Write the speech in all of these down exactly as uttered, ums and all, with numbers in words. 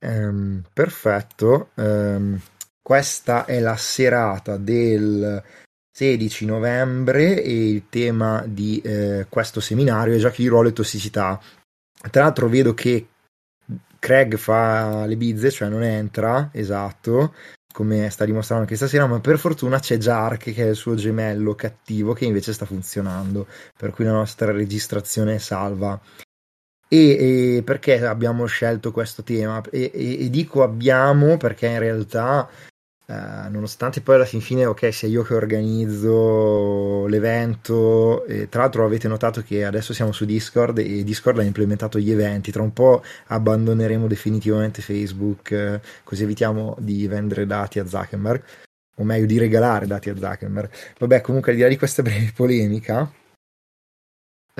Um, perfetto, um, questa è la serata del sedici novembre e il tema di eh, questo seminario è giochi di ruolo e tossicità. Tra l'altro vedo che Craig fa le bizze, cioè non entra, esatto, come sta dimostrando anche stasera, ma per fortuna c'è Jark, che è il suo gemello cattivo, che invece sta funzionando, per cui la nostra registrazione è salva. E, e perché abbiamo scelto questo tema? E, e, e dico abbiamo perché in realtà, eh, nonostante poi alla fin fine, ok, sia io che organizzo l'evento, e tra l'altro avete notato che adesso siamo su Discord e Discord ha implementato gli eventi, tra un po' abbandoneremo definitivamente Facebook, eh, così evitiamo di vendere dati a Zuckerberg, o meglio di regalare dati a Zuckerberg. Vabbè, comunque al di là di questa breve polemica,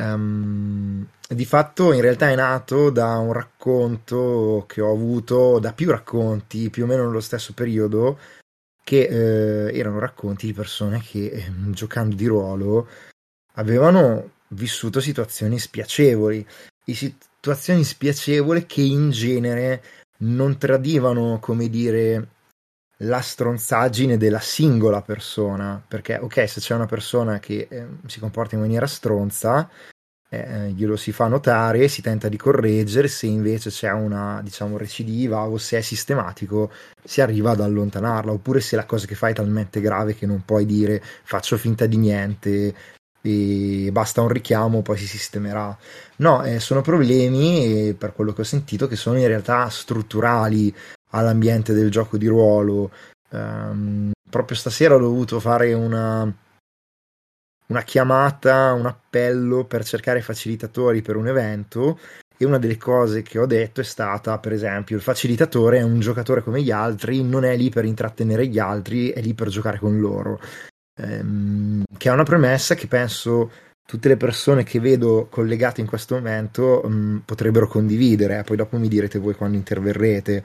Um, di fatto in realtà è nato da un racconto che ho avuto, da più racconti più o meno nello stesso periodo, che eh, erano racconti di persone che eh, giocando di ruolo avevano vissuto situazioni spiacevoli e situazioni spiacevoli che in genere non tradivano, come dire, la stronzaggine della singola persona, perché ok, se c'è una persona che eh, si comporta in maniera stronza, eh, glielo si fa notare, si tenta di correggere. Se invece c'è una, diciamo, recidiva, o se è sistematico, si arriva ad allontanarla, oppure se la cosa che fa è talmente grave che non puoi dire faccio finta di niente e basta un richiamo poi si sistemerà. No, eh, sono problemi, eh, per quello che ho sentito, che sono in realtà strutturali all'ambiente del gioco di ruolo. Um, proprio stasera ho dovuto fare una una chiamata, un appello per cercare facilitatori per un evento, e una delle cose che ho detto è stata, per esempio, il facilitatore è un giocatore come gli altri, non è lì per intrattenere gli altri, è lì per giocare con loro, um, che è una premessa che penso tutte le persone che vedo collegate in questo momento um, potrebbero condividere, eh? Poi dopo mi direte voi quando interverrete.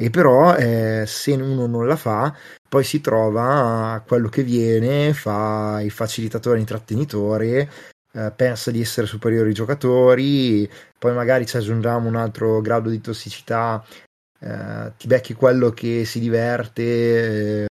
E però eh, se uno non la fa, poi si trova quello che viene, fa il facilitatore intrattenitore, eh, pensa di essere superiore ai giocatori, poi magari ci aggiungiamo un altro grado di tossicità, eh, ti becchi quello che si diverte eh,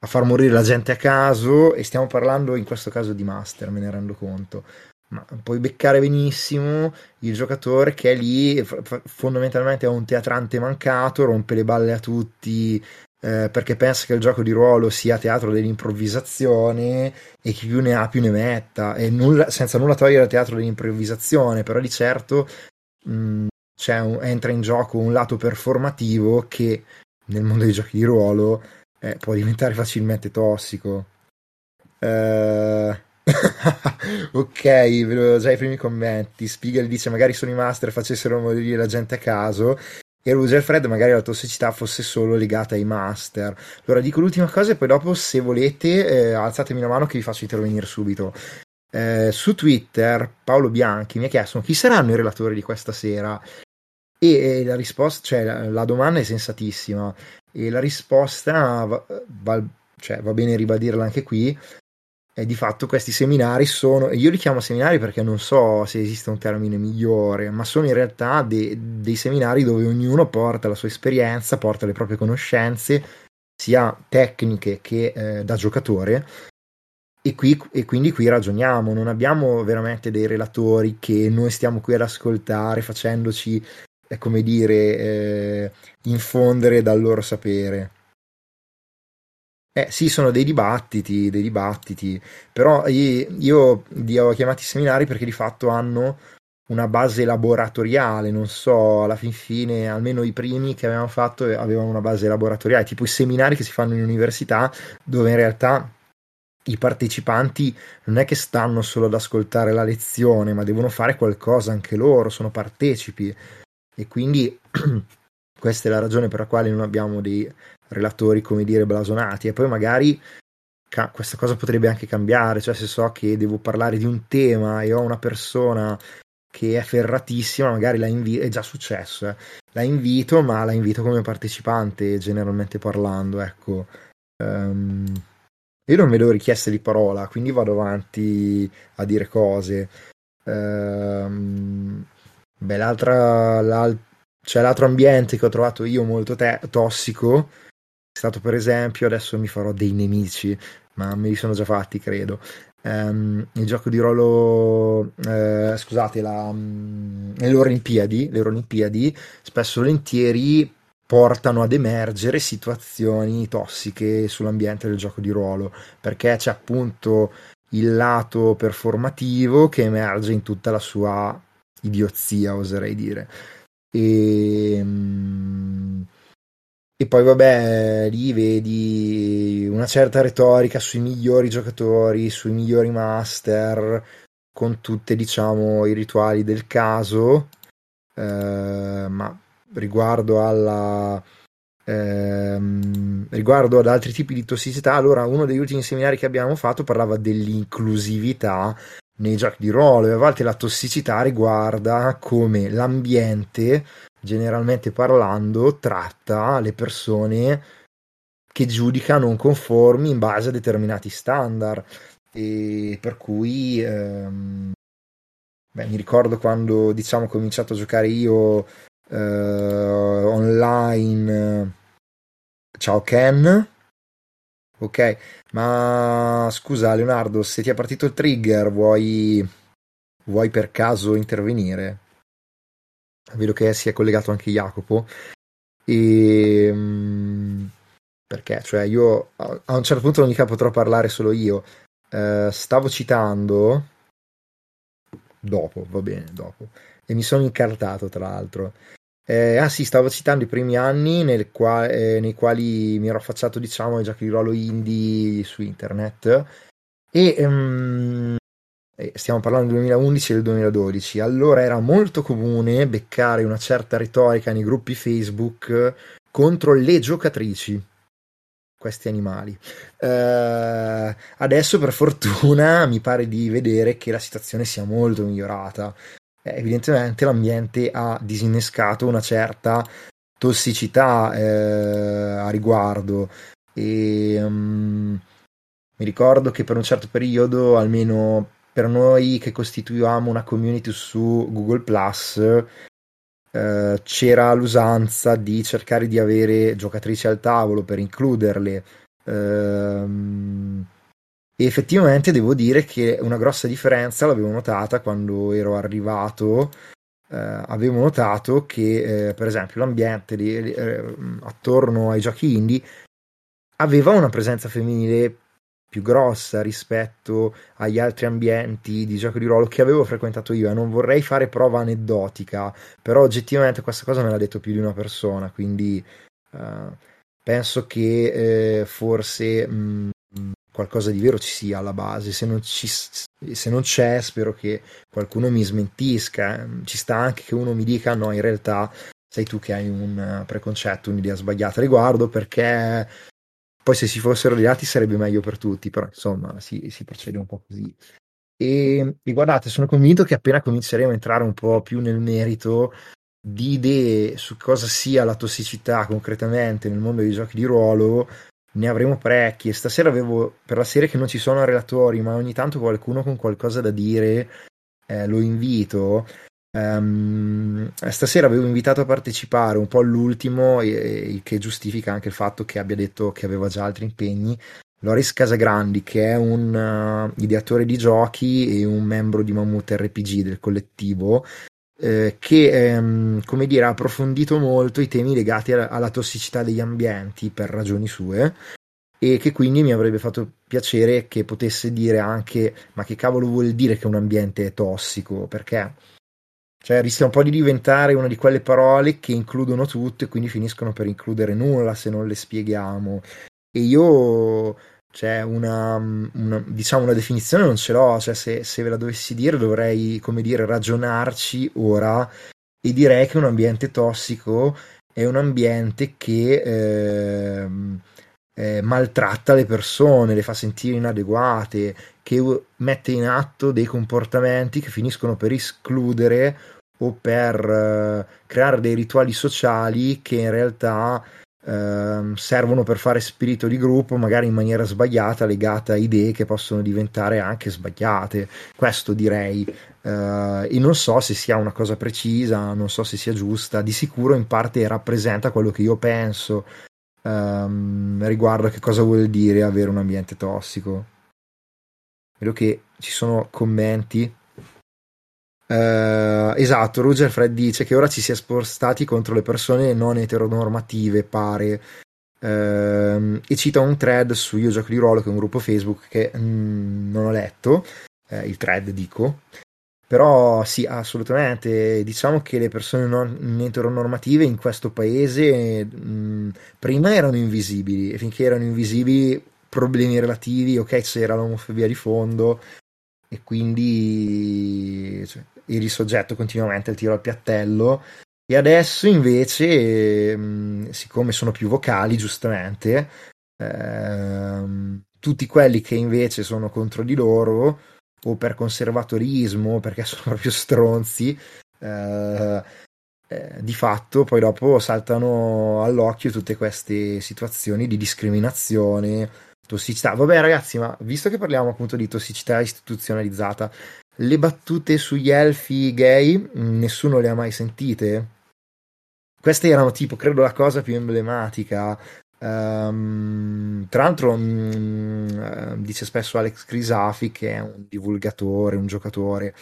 a far morire la gente a caso, e stiamo parlando in questo caso di master, me ne rendo conto. Ma puoi beccare benissimo il giocatore che è lì, f- fondamentalmente è un teatrante mancato, rompe le balle a tutti eh, perché pensa che il gioco di ruolo sia teatro dell'improvvisazione e chi più ne ha più ne metta, e nulla, senza nulla togliere al teatro dell'improvvisazione, però di certo mh, c'è un, entra in gioco un lato performativo che nel mondo dei giochi di ruolo eh, può diventare facilmente tossico. Eh... Ok, vedo già i primi commenti. Spiegel dice magari solo i master facessero morire la gente a caso, e Rugger Fred magari la tossicità fosse solo legata ai master. Allora dico l'ultima cosa e poi dopo, se volete, eh, alzatemi la mano che vi faccio intervenire subito. Eh, su Twitter Paolo Bianchi mi ha chiesto chi saranno i relatori di questa sera, e, e la risposta, cioè la, la domanda è sensatissima, e la risposta va, va, cioè, va bene ribadirla anche qui. E di fatto questi seminari sono, io li chiamo seminari perché non so se esiste un termine migliore, ma sono in realtà de, dei seminari dove ognuno porta la sua esperienza, porta le proprie conoscenze, sia tecniche che eh, da giocatore, e, qui, e quindi qui ragioniamo, non abbiamo veramente dei relatori che noi stiamo qui ad ascoltare facendoci, eh, come dire, eh, infondere dal loro sapere. Eh sì, sono dei dibattiti, dei dibattiti, però io, io li ho chiamati seminari perché di fatto hanno una base laboratoriale, non so, alla fin fine, almeno i primi che avevamo fatto avevano una base laboratoriale, tipo i seminari che si fanno in università, dove in realtà i partecipanti non è che stanno solo ad ascoltare la lezione, ma devono fare qualcosa anche loro, sono partecipi, e quindi questa è la ragione per la quale non abbiamo dei relatori, come dire, blasonati. E poi magari ca- questa cosa potrebbe anche cambiare, cioè se so che devo parlare di un tema e ho una persona che è ferratissima, magari la invito, è già successo, eh. la invito ma la invito come partecipante, generalmente parlando, ecco. Um, io non vedo richieste di parola, quindi vado avanti a dire cose. Um, beh, l'altra l'altra C'è l'altro ambiente che ho trovato io molto te- tossico, è stato per esempio, adesso mi farò dei nemici, ma me li sono già fatti, credo. Um, il gioco di ruolo, eh, scusate, la, um, le Olimpiadi, le Olimpiadi spesso e volentieri portano ad emergere situazioni tossiche sull'ambiente del gioco di ruolo, perché c'è appunto il lato performativo che emerge in tutta la sua idiozia, oserei dire. E, um, E poi vabbè, lì vedi una certa retorica sui migliori giocatori, sui migliori master, con tutte, diciamo, i rituali del caso, eh, ma riguardo alla ehm, riguardo ad altri tipi di tossicità, allora uno degli ultimi seminari che abbiamo fatto parlava dell'inclusività nei giochi di ruolo, e a volte la tossicità riguarda come l'ambiente, generalmente parlando, tratta le persone che giudica non conformi in base a determinati standard, e per cui ehm, beh, mi ricordo quando, diciamo, ho cominciato a giocare io eh, online, ciao Ken, ok, ma scusa Leonardo, se ti è partito il trigger vuoi, vuoi per caso intervenire? Vedo che si è collegato anche Jacopo, e perché, cioè, io a un certo punto non mica potrò parlare solo io. Eh, stavo citando dopo, va bene, dopo, e mi sono incartato, tra l'altro. Eh, ah sì, stavo citando i primi anni nel qua- eh, nei quali mi ero affacciato, diciamo, ai giochi di ruolo indie su internet, e ehm... stiamo parlando del duemilaundici e del duemiladodici, allora era molto comune beccare una certa retorica nei gruppi Facebook contro le giocatrici, questi animali. Eh, adesso per fortuna mi pare di vedere che la situazione sia molto migliorata. Eh, evidentemente l'ambiente ha disinnescato una certa tossicità eh, a riguardo, e um, mi ricordo che per un certo periodo, almeno per noi che costituivamo una community su Google Plus, eh, c'era l'usanza di cercare di avere giocatrici al tavolo per includerle. Ehm, e effettivamente devo dire che una grossa differenza l'avevo notata quando ero arrivato. Eh, avevo notato che, eh, per esempio, l'ambiente di, eh, attorno ai giochi indie aveva una presenza femminile più grossa rispetto agli altri ambienti di gioco di ruolo che avevo frequentato io, e non vorrei fare prova aneddotica, però oggettivamente questa cosa me l'ha detto più di una persona, quindi eh, penso che eh, forse mh, qualcosa di vero ci sia alla base. Se non, ci, se non c'è, spero che qualcuno mi smentisca. Ci sta anche che uno mi dica: no, in realtà sei tu che hai un preconcetto, un'idea sbagliata riguardo, perché poi se si fossero odiati sarebbe meglio per tutti, però insomma si, si procede un po' così. E, e guardate, sono convinto che appena cominceremo a entrare un po' più nel merito di idee su cosa sia la tossicità concretamente nel mondo dei giochi di ruolo, ne avremo parecchie. Stasera avevo, per la serie che non ci sono relatori, ma ogni tanto qualcuno con qualcosa da dire eh, lo invito. Um, stasera avevo invitato a partecipare un po' all'ultimo, il che giustifica anche il fatto che abbia detto che aveva già altri impegni, Loris Casagrandi, che è un uh, ideatore di giochi e un membro di Mammoth R P G, del collettivo, eh, che um, come dire, ha approfondito molto i temi legati a- alla tossicità degli ambienti per ragioni sue, e che quindi mi avrebbe fatto piacere che potesse dire anche: ma che cavolo vuol dire che un ambiente è tossico? Perché cioè rischia un po' di diventare una di quelle parole che includono tutto e quindi finiscono per includere nulla se non le spieghiamo. E io, cioè, una, una diciamo una definizione non ce l'ho, cioè se, se ve la dovessi dire dovrei, come dire, ragionarci ora, e direi che un ambiente tossico è un ambiente che eh, eh, maltratta le persone, le fa sentire inadeguate, che mette in atto dei comportamenti che finiscono per escludere o per eh, creare dei rituali sociali che in realtà eh, servono per fare spirito di gruppo, magari in maniera sbagliata, legata a idee che possono diventare anche sbagliate. Questo direi, eh, e non so se sia una cosa precisa, non so se sia giusta, di sicuro in parte rappresenta quello che io penso ehm, riguardo a che cosa vuol dire avere un ambiente tossico. Vedo che ci sono commenti. Uh, esatto, Rugger Fred dice che ora ci si è spostati contro le persone non eteronormative, pare, uh, e cita un thread su Io Gioco di Ruolo, che è un gruppo Facebook che mm, non ho letto, uh, il thread dico, però sì, assolutamente, diciamo che le persone non eteronormative in questo paese mm, prima erano invisibili, e finché erano invisibili problemi relativi, ok, c'era l'omofobia di fondo e quindi, cioè, eri soggetto continuamente al tiro al piattello, e adesso invece mh, siccome sono più vocali, giustamente, ehm, tutti quelli che invece sono contro di loro, o per conservatorismo, perché sono proprio stronzi, eh, eh, di fatto poi dopo saltano all'occhio tutte queste situazioni di discriminazione, tossicità. Vabbè ragazzi, ma visto che parliamo appunto di tossicità istituzionalizzata, le battute sugli elfi gay nessuno le ha mai sentite? Queste erano tipo, credo, la cosa più emblematica. Um, tra l'altro um, dice spesso Alex Crisafi, che è un divulgatore, un giocatore,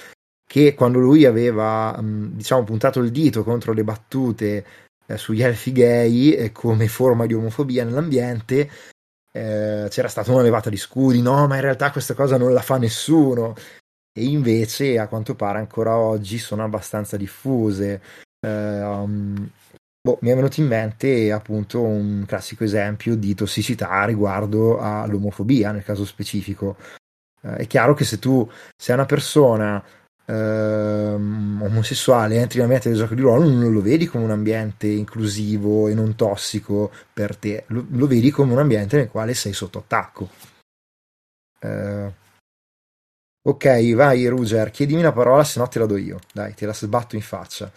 che quando lui aveva um, diciamo puntato il dito contro le battute eh, sugli elfi gay eh, come forma di omofobia nell'ambiente, Eh, c'era stata una levata di scudi, no, ma in realtà questa cosa non la fa nessuno, e invece a quanto pare ancora oggi sono abbastanza diffuse. Eh, um, boh, mi è venuto in mente appunto un classico esempio di tossicità riguardo all'omofobia nel caso specifico. Eh, è chiaro che se tu sei una persona ehm, omosessuale, entri nell'ambiente del gioco di ruolo, non lo vedi come un ambiente inclusivo e non tossico per te, lo, lo vedi come un ambiente nel quale sei sotto attacco. Uh, ok, vai Rugger, chiedimi la parola, se no te la do io, dai, te la sbatto in faccia.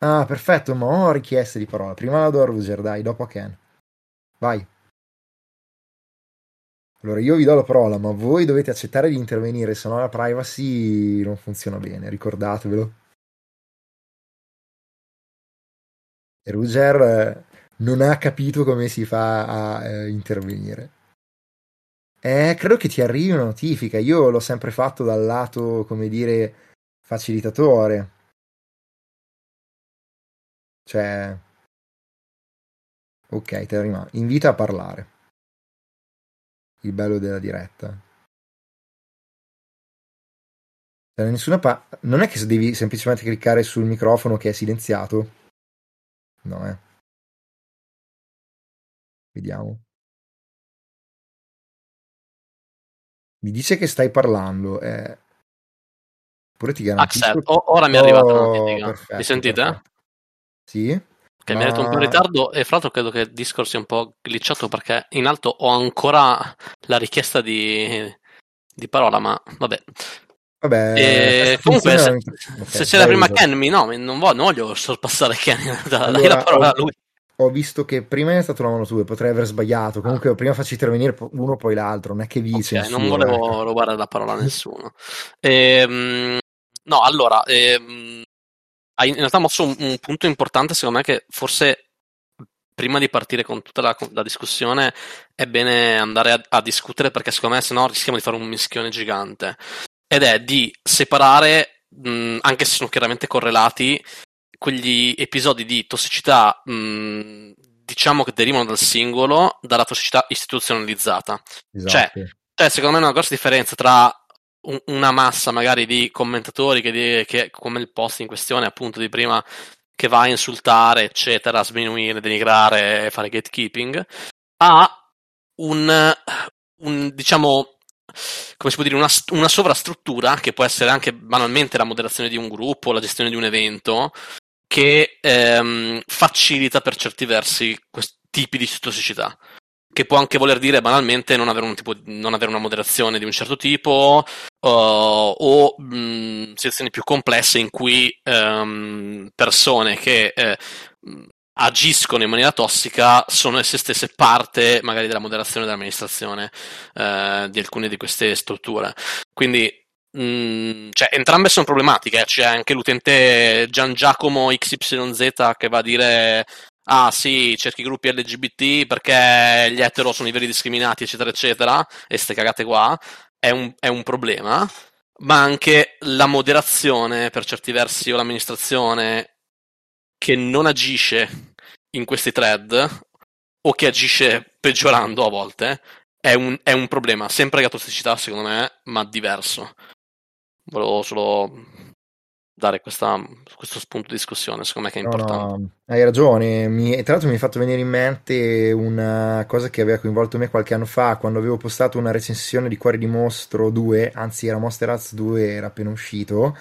Ah, perfetto, ma ho richieste di parola, prima la do a Rugger, dai, dopo a Ken. Vai. Allora, io vi do la parola, ma voi dovete accettare di intervenire, se no la privacy non funziona bene, ricordatevelo. E Rugger non ha capito come si fa a eh, intervenire. Eh, credo che ti arrivi una notifica, io l'ho sempre fatto dal lato, come dire, facilitatore. Cioè... Ok, te la rimango. Invita a parlare. Il bello della diretta. Da nessuna pa- non è che devi semplicemente cliccare sul microfono che è silenziato? No, eh. Vediamo. Mi dice che stai parlando. Eh. Pure ti garantisco. Accept. Che... Ora mi è arrivata la notifica. Mi sentite? Perfetto. Sì. Che ma... mi ha detto un po' in ritardo, e fra l'altro credo che il Discord sia un po' glitchato, perché in alto ho ancora la richiesta di, di parola, ma vabbè. Vabbè, e comunque se, in... okay, se c'era prima uso. Ken, mi, no, non voglio, non voglio sorpassare Ken, dai, allora, la parola ho, a lui. Ho visto che prima è stato una mano tua, potrei aver sbagliato, comunque prima faccio intervenire uno poi l'altro, non è che vi okay, censura, non volevo eh. rubare la parola a nessuno. ehm, no, allora... Ehm, in realtà ho mosso un, un punto importante, secondo me, che forse prima di partire con tutta la, la discussione è bene andare a, a discutere, perché secondo me sennò rischiamo di fare un mischione gigante, ed è di separare, mh, anche se sono chiaramente correlati, quegli episodi di tossicità mh, diciamo che derivano dal singolo, dalla tossicità istituzionalizzata. Esatto. Cioè, cioè secondo me è una grossa differenza tra una massa magari di commentatori che, di, che come il post in questione appunto di prima, che va a insultare eccetera, sminuire, denigrare, fare gatekeeping, a un, un diciamo come si può dire una, una sovrastruttura che può essere anche banalmente la moderazione di un gruppo, la gestione di un evento, che ehm, facilita per certi versi questi tipi di tossicità. Che può anche voler dire banalmente non avere, un tipo, non avere una moderazione di un certo tipo, uh, o mh, situazioni più complesse in cui um, persone che eh, agiscono in maniera tossica sono esse stesse parte magari della moderazione e dell'amministrazione eh, di alcune di queste strutture. Quindi mh, cioè, entrambe sono problematiche, c'è anche l'utente Gian Giacomo X Y Z che va a dire ah sì, cerchi gruppi L G B T perché gli etero sono i veri discriminati eccetera eccetera, e ste cagate qua, è un, è un problema. Ma anche la moderazione per certi versi o l'amministrazione che non agisce in questi thread o che agisce peggiorando a volte è un, è un problema, sempre la tossicità secondo me, ma diverso. Volevo solo dare questa, questo spunto di discussione, secondo me, che è importante. No, no, hai ragione. Mi, tra l'altro mi è fatto venire in mente una cosa che aveva coinvolto me qualche anno fa, quando avevo postato una recensione di Cuori di Mostro due, anzi era Monsterhearts due, era appena uscito,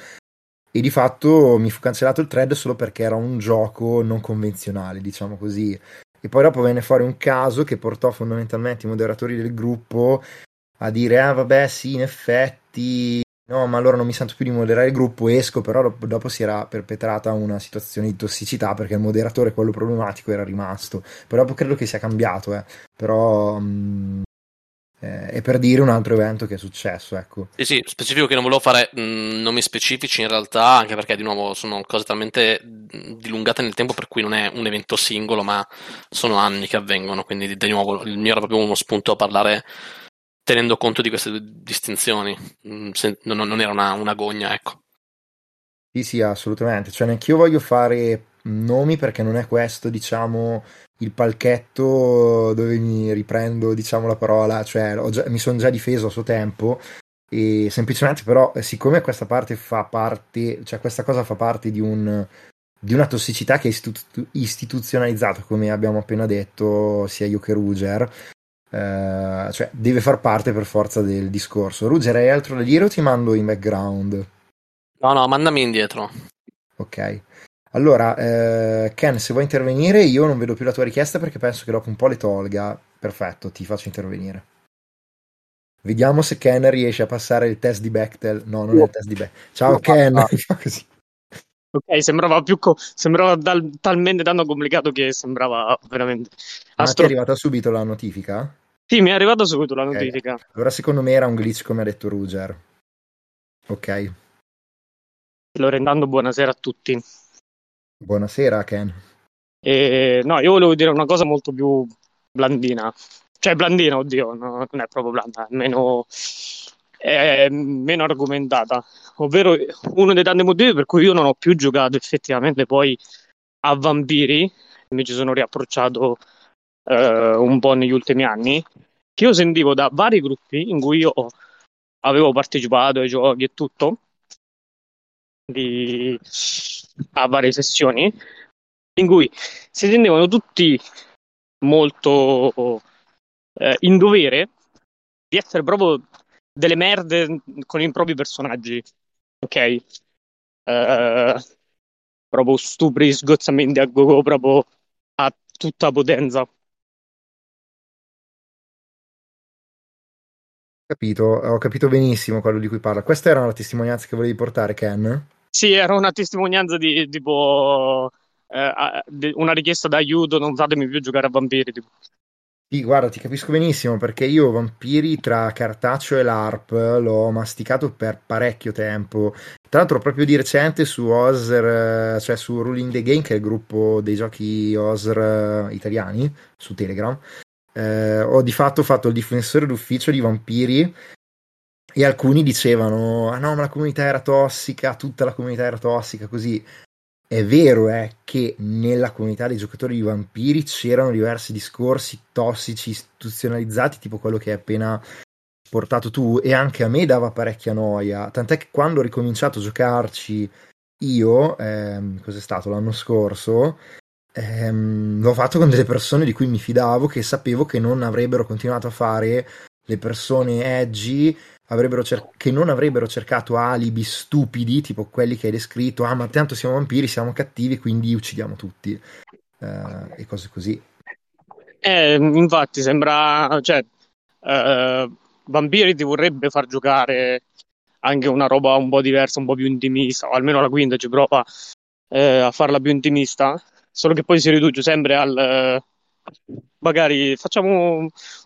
e di fatto mi fu cancellato il thread solo perché era un gioco non convenzionale, diciamo così. E poi dopo venne fuori un caso che portò fondamentalmente i moderatori del gruppo a dire ah vabbè sì, in effetti no, ma allora non mi sento più di moderare il gruppo, esco. Però dopo si era perpetrata una situazione di tossicità perché il moderatore, quello problematico, era rimasto. Poi dopo credo che sia cambiato, eh. Però mh, eh, è per dire un altro evento che è successo, ecco. Sì, sì, specifico che non volevo fare mh, nomi specifici in realtà, anche perché di nuovo sono cose talmente dilungate nel tempo per cui non è un evento singolo, ma sono anni che avvengono, quindi di nuovo il mio era proprio uno spunto a parlare tenendo conto di queste due distinzioni, non era una, una gogna, ecco. Sì, sì, assolutamente. Cioè, neanch'io voglio fare nomi perché non è questo, diciamo, il palchetto dove mi riprendo, diciamo, la parola. Cioè, ho già, mi sono già difeso a suo tempo, e semplicemente però, siccome questa parte fa parte, cioè questa cosa fa parte di un... di una tossicità che è istitu- istituzionalizzata, come abbiamo appena detto, sia io che Rugger. Uh, cioè deve far parte per forza del discorso. Rugger, hai altro da dire o ti mando in background? No, no, mandami indietro. Ok, allora uh, Ken, se vuoi intervenire, io non vedo più la tua richiesta perché penso che dopo un po' le tolga. Perfetto, ti faccio intervenire. Vediamo se Ken riesce a passare il test di Bechtel. No, non oh. è il test di Bechtel. Ciao oh, Ken, oh. Fa così. Ok, sembrava più co- sembrava dal- talmente tanto complicato che sembrava veramente astro- Ma ti è arrivata subito la notifica? Sì, mi è arrivata subito la notifica. Okay. Allora secondo me era un glitch, come ha detto Rugger. Ok. Lorentando, buonasera a tutti. Buonasera Ken. E, no, io volevo dire una cosa molto più blandina. Cioè blandina, oddio, no, non è proprio blanda, almeno... è meno argomentata, ovvero uno dei tanti motivi per cui io non ho più giocato effettivamente poi a vampiri, mi ci sono riapprocciato eh, un po' negli ultimi anni, che io sentivo da vari gruppi in cui io avevo partecipato ai giochi e tutto di... a varie sessioni, in cui si sentivano tutti molto eh, in dovere di essere proprio delle merde con i propri personaggi, ok? Uh, proprio stupri, sgozzamenti a gogo, proprio a tutta potenza. Capito, ho capito benissimo quello di cui parla. Questa era una testimonianza che volevi portare, Ken? Sì, era una testimonianza di tipo uh, di una richiesta d'aiuto, non fatemi più giocare a vampiri, tipo. Sì, guarda, ti capisco benissimo perché io vampiri tra cartaceo e LARP l'ho masticato per parecchio tempo. Tra l'altro proprio di recente su Osr, cioè su Ruling the Game, che è il gruppo dei giochi Osr italiani, su Telegram, eh, ho di fatto fatto il difensore d'ufficio di vampiri e alcuni dicevano ah no, ma la comunità era tossica, tutta la comunità era tossica, così... È vero è eh, che nella comunità dei giocatori di vampiri c'erano diversi discorsi tossici istituzionalizzati, tipo quello che hai appena portato tu, e anche a me dava parecchia noia, tant'è che quando ho ricominciato a giocarci io, ehm, cos'è stato l'anno scorso, ehm, l'ho fatto con delle persone di cui mi fidavo, che sapevo che non avrebbero continuato a fare le persone edgy, avrebbero cer- che non avrebbero cercato alibi stupidi, tipo quelli che hai descritto, ah ma tanto siamo vampiri, siamo cattivi, quindi uccidiamo tutti, uh, e cose così. Eh, infatti sembra, cioè, uh, vampiri ti vorrebbe far giocare anche una roba un po' diversa, un po' più intimista, o almeno la quinta ci prova uh, a farla più intimista, solo che poi si riduce sempre al magari facciamo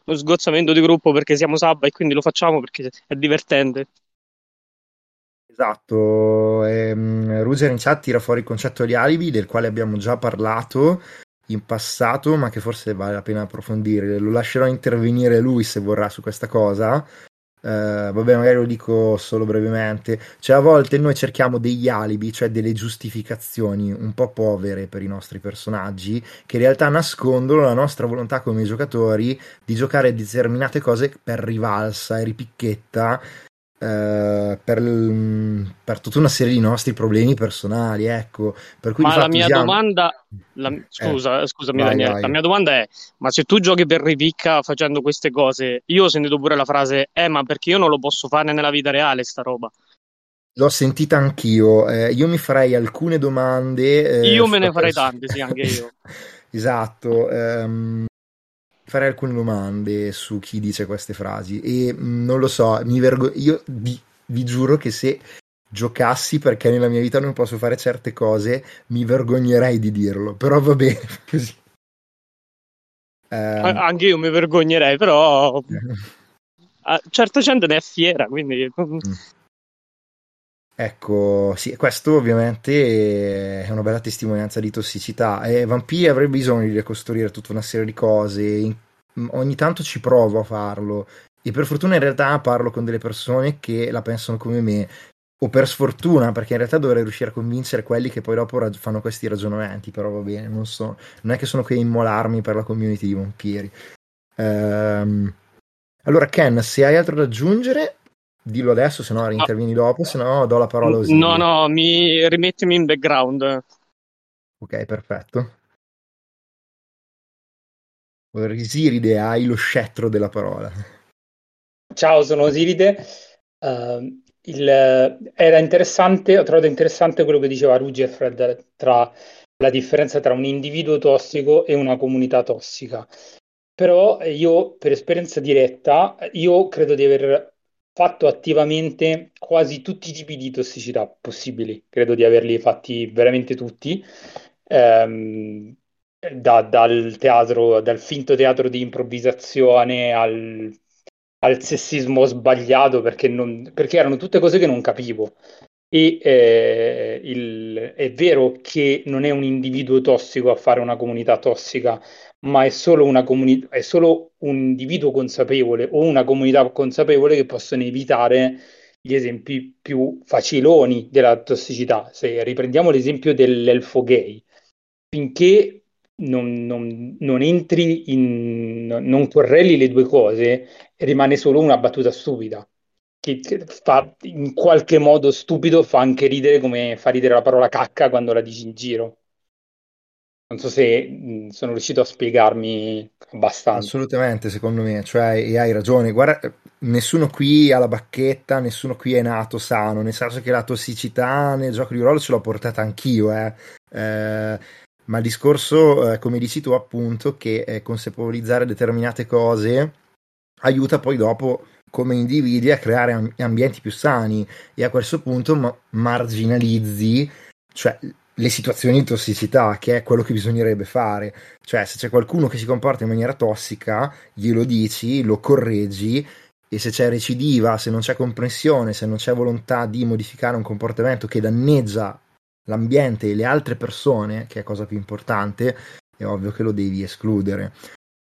uno sgozzamento di gruppo perché siamo sabba e quindi lo facciamo perché è divertente. Esatto, ehm, Ruger in chat tira fuori il concetto di alibi, del quale abbiamo già parlato in passato, ma che forse vale la pena approfondire. Lo lascerò intervenire lui se vorrà su questa cosa. Uh, vabbè, magari lo dico solo brevemente. Cioè, a volte noi cerchiamo degli alibi, cioè delle giustificazioni un po' povere per i nostri personaggi, che in realtà nascondono la nostra volontà come giocatori di giocare determinate cose per rivalsa e ripicchetta, uh, per, per tutta una serie di nostri problemi personali, ecco. Per cui, ma la mia usiamo... domanda la... scusa, eh, scusami vai, Daniela vai. La mia domanda è: ma se tu giochi per ripicca facendo queste cose, io ho sentito pure la frase eh ma perché io non lo posso fare nella vita reale sta roba? L'ho sentita anch'io, eh, io mi farei alcune domande, eh, io me ne farei tante, sì, anche io. Esatto, ehm, farei alcune domande su chi dice queste frasi e mh, non lo so, mi vergogno, io vi, vi giuro che se giocassi, perché nella mia vita non posso fare certe cose, mi vergognerei di dirlo, però va bene così. Eh... Anche io mi vergognerei, però certa gente ne è fiera, quindi ecco, sì, questo ovviamente è una bella testimonianza di tossicità. eh, Vampiri avrebbe bisogno di ricostruire tutta una serie di cose, ogni tanto ci provo a farlo e per fortuna in realtà parlo con delle persone che la pensano come me, o per sfortuna, perché in realtà dovrei riuscire a convincere quelli che poi dopo rag- fanno questi ragionamenti, però va bene, non so, non è che sono qui a immolarmi per la community di vampiri. Ehm, allora Ken, se hai altro da aggiungere dillo adesso, se no intervieni dopo, se no do la parola a Osiride. No, no, mi rimettimi in background. Ok, perfetto. Osiride, hai lo scettro della parola. Ciao, sono Osiride. Uh... Il, era interessante, ho trovato interessante quello che diceva Rugger Fred, tra la differenza tra un individuo tossico e una comunità tossica. Però io, per esperienza diretta, io credo di aver fatto attivamente quasi tutti i tipi di tossicità possibili, credo di averli fatti veramente tutti, ehm, da, dal teatro, dal finto teatro di improvvisazione al... al sessismo sbagliato, perché, non, perché erano tutte cose che non capivo. E eh, il, è vero che non è un individuo tossico a fare una comunità tossica, ma è solo, una comuni- è solo un individuo consapevole o una comunità consapevole che possono evitare gli esempi più faciloni della tossicità. Se riprendiamo l'esempio dell'elfo gay, finché Non, non, non entri in, non correli le due cose, rimane solo una battuta stupida che, che fa in qualche modo stupido, fa anche ridere come fa ridere la parola cacca quando la dici in giro. Non so se mh, sono riuscito a spiegarmi abbastanza. Assolutamente, secondo me, cioè, e hai ragione. Guarda, nessuno qui ha la bacchetta, nessuno qui è nato sano, nel senso che la tossicità nel gioco di ruolo ce l'ho portata anch'io, eh, eh ma il discorso, eh, come dici tu appunto, che eh, consapevolizzare determinate cose aiuta poi dopo come individui a creare amb- ambienti più sani, e a questo punto ma- marginalizzi, cioè, le situazioni di tossicità, che è quello che bisognerebbe fare. Cioè, se c'è qualcuno che si comporta in maniera tossica, glielo dici, lo correggi, e se c'è recidiva, se non c'è comprensione, se non c'è volontà di modificare un comportamento che danneggia l'ambiente e le altre persone, che è cosa più importante, è ovvio che lo devi escludere.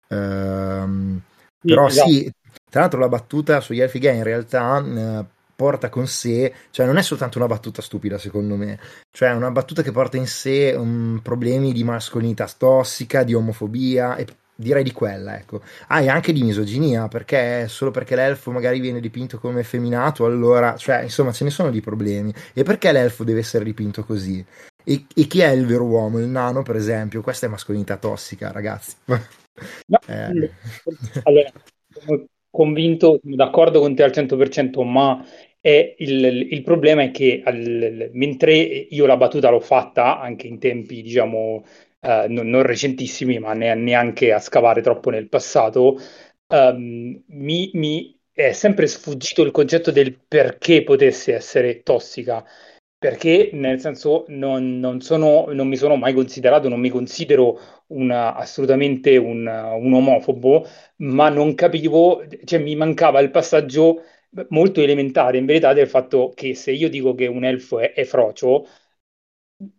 Ehm, però sì, tra l'altro la battuta sugli elfi gay in realtà eh, porta con sé, cioè non è soltanto una battuta stupida secondo me, cioè è una battuta che porta in sé um, problemi di mascolinità tossica, di omofobia e direi di quella, ecco. Ah, e anche di misoginia, perché solo perché l'elfo magari viene dipinto come effeminato, allora, cioè, insomma, ce ne sono di problemi. E perché l'elfo deve essere dipinto così? E, e chi è il vero uomo? Il nano, per esempio? Questa è mascolinità tossica, ragazzi. No, eh. Allora, sono convinto, sono d'accordo con te al cento per cento, ma è il, il problema è che al, mentre io la battuta l'ho fatta, anche in tempi, diciamo... Uh, non, non recentissimi, ma ne, neanche a scavare troppo nel passato, um, mi, mi è sempre sfuggito il concetto del perché potesse essere tossica, perché nel senso non, non, sono, non mi sono mai considerato, non mi considero una, assolutamente un, un omofobo, ma non capivo, cioè mi mancava il passaggio molto elementare in verità del fatto che se io dico che un elfo è, è frocio,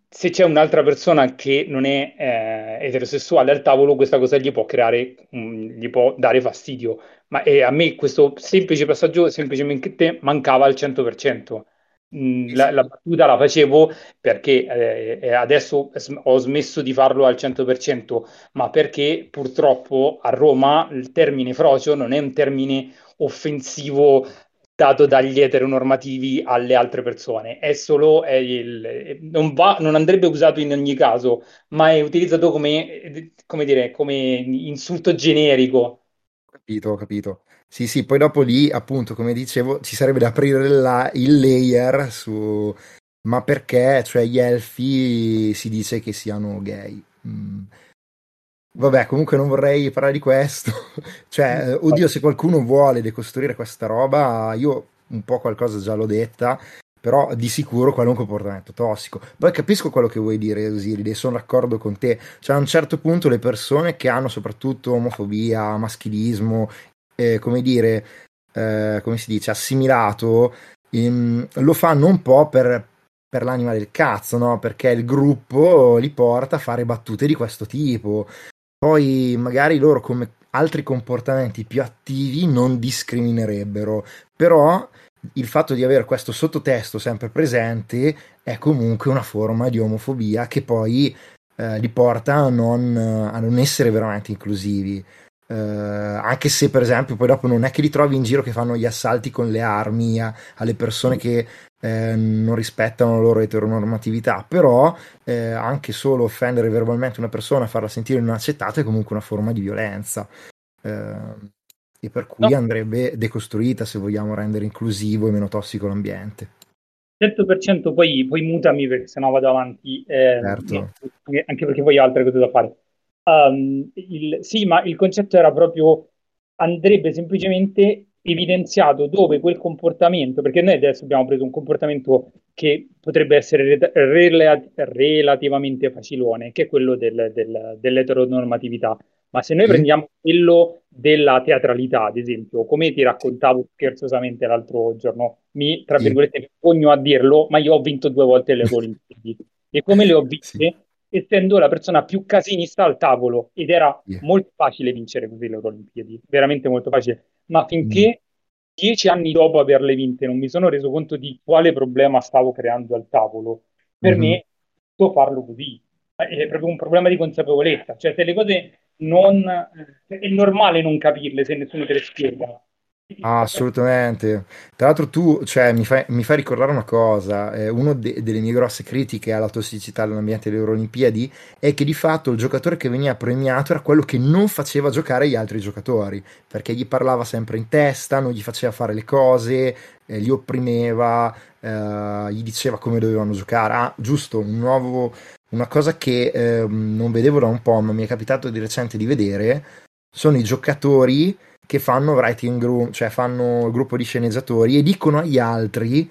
se c'è un'altra persona che non è eh, eterosessuale al tavolo, questa cosa gli può creare, mh, gli può dare fastidio. Ma eh, a me questo semplice passaggio semplicemente mancava al cento per cento. Mh, la, la battuta la facevo perché eh, adesso ho smesso di farlo al cento per cento, ma perché purtroppo a Roma il termine frocio non è un termine offensivo dato dagli eteronormativi alle altre persone, è solo è il, non, va, non andrebbe usato in ogni caso, ma è utilizzato come, come dire, come insulto generico. Capito, capito. Sì, sì, poi dopo lì, appunto, come dicevo, ci sarebbe da aprire la, il layer su ma perché, cioè, gli elfi si dice che siano gay. Mm. Vabbè, comunque non vorrei parlare di questo. Cioè, oddio, se qualcuno vuole decostruire questa roba, io un po' qualcosa già l'ho detta, però di sicuro quello è un comportamento tossico. Poi capisco quello che vuoi dire, Osiride, sono d'accordo con te. Cioè, a un certo punto le persone che hanno soprattutto omofobia, maschilismo, eh, come dire, eh, come si dice, assimilato, ehm, lo fanno un po' per... per l'anima del cazzo, no? Perché il gruppo li porta a fare battute di questo tipo. Poi magari loro, come altri comportamenti più attivi, non discriminerebbero, però il fatto di avere questo sottotesto sempre presente è comunque una forma di omofobia che poi eh, li porta a non, a non essere veramente inclusivi. Eh, anche se, per esempio, poi dopo non è che li trovi in giro che fanno gli assalti con le armi a, alle persone che Eh, non rispettano la loro eteronormatività, però eh, anche solo offendere verbalmente una persona, farla sentire non accettata, è comunque una forma di violenza, eh, e per cui no, andrebbe decostruita se vogliamo rendere inclusivo e meno tossico l'ambiente. cento per cento. Poi, poi mutami perché sennò vado avanti, eh, certo. Anche perché poi ho altre cose da fare. Um, il, sì, ma il concetto era proprio, andrebbe semplicemente evidenziato dove quel comportamento, perché noi adesso abbiamo preso un comportamento che potrebbe essere rela- relativamente facilone, che è quello del, del, dell'eteronormatività, ma se noi prendiamo quello della teatralità, ad esempio, come ti raccontavo scherzosamente l'altro giorno, mi, tra virgolette, vergogno a dirlo, ma io ho vinto due volte le Olimpiadi, e come le ho vinte? Essendo la persona più casinista al tavolo, ed era yeah. molto facile vincere così le Olimpiadi, veramente molto facile, ma finché mm. dieci anni dopo averle vinte non mi sono reso conto di quale problema stavo creando al tavolo. Per mm-hmm. me devo farlo così, è proprio un problema di consapevolezza, cioè se le cose non... è normale non capirle se nessuno te le spiega. Ah, assolutamente. Tra l'altro tu, cioè, mi fai, mi fai ricordare una cosa, eh, una de- delle mie grosse critiche alla tossicità dell'ambiente delle Olimpiadi è che di fatto il giocatore che veniva premiato era quello che non faceva giocare gli altri giocatori, perché gli parlava sempre in testa, non gli faceva fare le cose, eh, li opprimeva, eh, gli diceva come dovevano giocare. Ah, giusto, un nuovo, una cosa che eh, non vedevo da un po', ma mi è capitato di recente di vedere, sono i giocatori che fanno writing room, cioè fanno il gruppo di sceneggiatori e dicono agli altri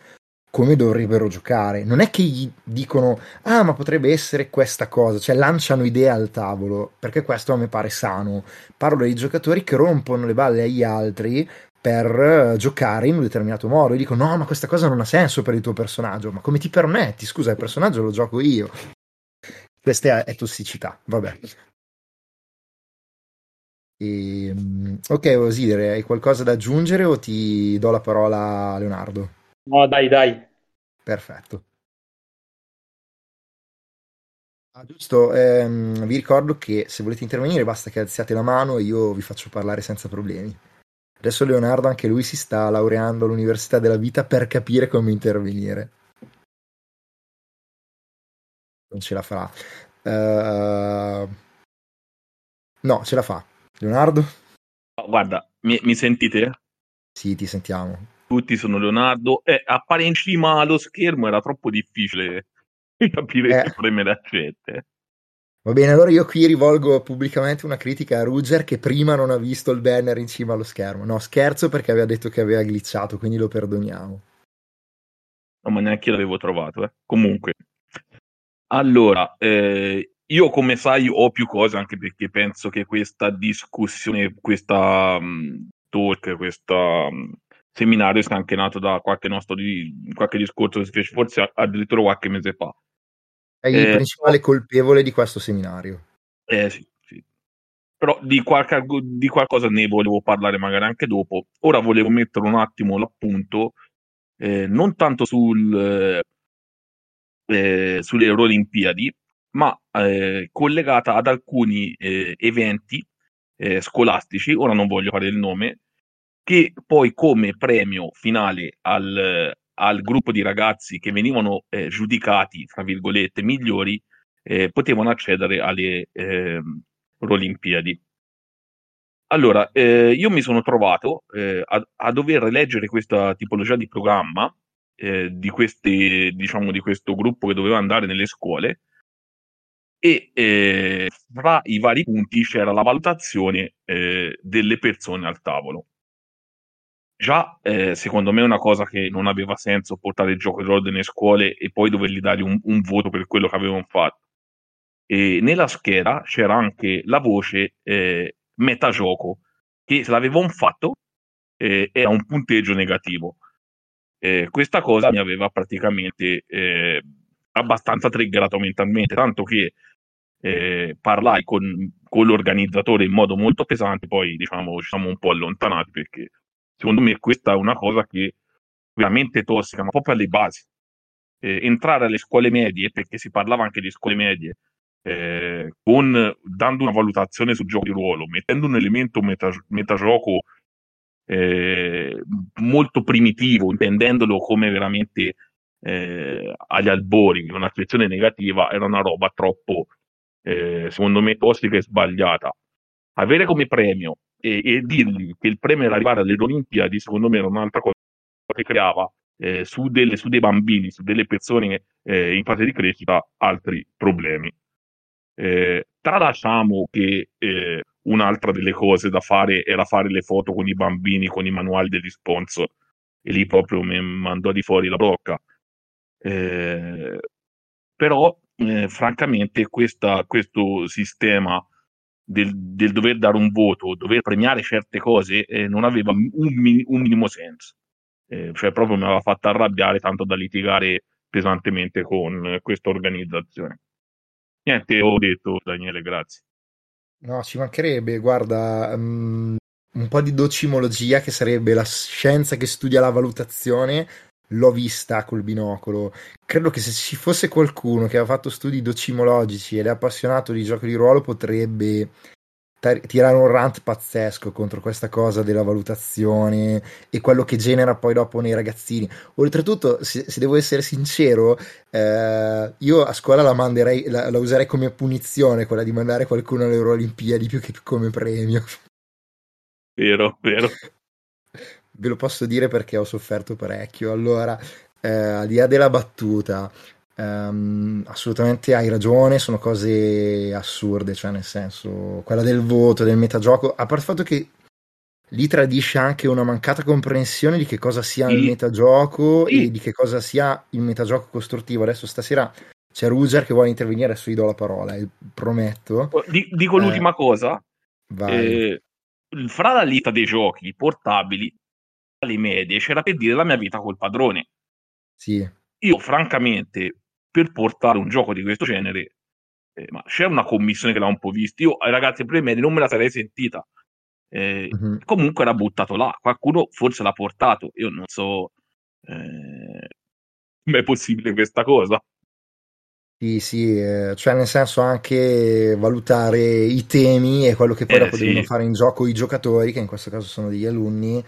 come dovrebbero giocare. Non è che gli dicono, ah, ma potrebbe essere questa cosa, cioè lanciano idee al tavolo, perché questo a me pare sano. Parlo dei giocatori che rompono le balle agli altri per giocare in un determinato modo e dicono, no, ma questa cosa non ha senso per il tuo personaggio, ma come ti permetti? Scusa, il personaggio lo gioco io. Questa è tossicità, vabbè. E, ok, Osiride, hai qualcosa da aggiungere o ti do la parola a Leonardo? No, dai, dai. Perfetto. Ah, giusto, ehm, vi ricordo che se volete intervenire basta che alziate la mano e io vi faccio parlare senza problemi. Adesso Leonardo, anche lui, si sta laureando all'Università della Vita per capire come intervenire. Non ce la farà. Uh... No, ce la fa. Leonardo? Oh, guarda, mi, mi sentite? Sì, ti sentiamo. Tutti, sono Leonardo. Eh, appare in cima allo schermo, era troppo difficile capire eh. che premere accette. Va bene, allora io qui rivolgo pubblicamente una critica a Rugger che prima non ha visto il banner in cima allo schermo. No, scherzo, perché aveva detto che aveva glitchato, quindi lo perdoniamo. No, ma neanche io l'avevo trovato, eh. Comunque. Allora, eh, io come sai ho più cose, anche perché penso che questa discussione, questa um, talk, questo um, seminario sia anche nato da qualche nostro di, qualche discorso che si fece forse addirittura qualche mese fa. È il eh, principale colpevole di questo seminario. Eh sì, sì. Però di, qualche, di qualcosa ne volevo parlare magari anche dopo. Ora volevo mettere un attimo l'appunto, eh, non tanto sul... Eh, Eh, sulle Olimpiadi, ma eh, collegata ad alcuni eh, eventi eh, scolastici, ora non voglio fare il nome, che poi come premio finale al, al gruppo di ragazzi che venivano eh, giudicati, tra virgolette, migliori, eh, potevano accedere alle eh, Olimpiadi. Allora, eh, io mi sono trovato eh, a, a dover leggere questa tipologia di programma Eh, di questi, diciamo, di questo gruppo che doveva andare nelle scuole, e eh, fra i vari punti c'era la valutazione eh, delle persone al tavolo. Già, eh, secondo me è una cosa che non aveva senso portare il gioco d'ordine nelle scuole e poi dovergli dare un, un voto per quello che avevano fatto. E nella scheda c'era anche la voce eh, metagioco, che se l'avevano fatto eh, era un punteggio negativo. Eh, questa cosa mi aveva praticamente eh, abbastanza triggerato mentalmente, tanto che eh, parlai con, con l'organizzatore in modo molto pesante. Poi diciamo ci siamo un po' allontanati, perché secondo me questa è una cosa che è veramente tossica, ma proprio alle basi. Eh, entrare alle scuole medie, perché si parlava anche di scuole medie, eh, con, dando una valutazione sul gioco di ruolo, mettendo un elemento metag- metagioco Eh, molto primitivo, intendendolo come veramente eh, agli albori, una situazione negativa, era una roba troppo eh, secondo me tossica e sbagliata. Avere come premio e, e dirgli che il premio era arrivare alle Olimpiadi, secondo me era un'altra cosa che creava eh, su, delle, su dei bambini, su delle persone eh, in fase di crescita, altri problemi. Eh, tralasciamo che eh, un'altra delle cose da fare era fare le foto con i bambini, con i manuali degli sponsor, e lì proprio mi mandò di fuori la brocca. Eh, però, eh, francamente, questa, questo sistema del, del dover dare un voto, dover premiare certe cose, eh, non aveva un, un minimo senso. Eh, cioè, proprio mi aveva fatto arrabbiare, tanto da litigare pesantemente con eh, questa organizzazione. Niente, ho detto, Daniele, grazie. No, ci mancherebbe, guarda, um, un po' di docimologia, che sarebbe la scienza che studia la valutazione, l'ho vista col binocolo. Credo che se ci fosse qualcuno che aveva fatto studi docimologici ed è appassionato di giochi di ruolo, potrebbe tar- tirare un rant pazzesco contro questa cosa della valutazione e quello che genera poi dopo nei ragazzini. Oltretutto, se, se devo essere sincero, eh, io a scuola la manderei, la, la userei come punizione, quella di mandare qualcuno alle Olimpiadi, più che come premio. Vero, vero. Ve lo posso dire perché ho sofferto parecchio. Allora, eh, al di là della battuta, Um, assolutamente hai ragione, sono cose assurde, cioè nel senso, quella del voto, del metagioco, a parte il fatto che lì tradisce anche una mancata comprensione di che cosa sia il metagioco e di che cosa sia il metagioco costruttivo. Adesso stasera c'è Rugger che vuole intervenire, adesso gli do la parola, prometto. Dico eh, l'ultima cosa, eh, fra la lista dei giochi portabili alle medie c'era, per dire, la mia vita col padrone. Sì. Io francamente, per portare un gioco di questo genere, eh, ma c'è una commissione che l'ha un po' visto, io ai ragazzi premedi non me la sarei sentita, eh, mm-hmm. Comunque era buttato là, qualcuno forse l'ha portato, io non so eh, com'è possibile questa cosa. Sì, sì, cioè nel senso anche valutare i temi e quello che poi eh, dopo sì. devono fare in gioco i giocatori, che in questo caso sono degli alunni.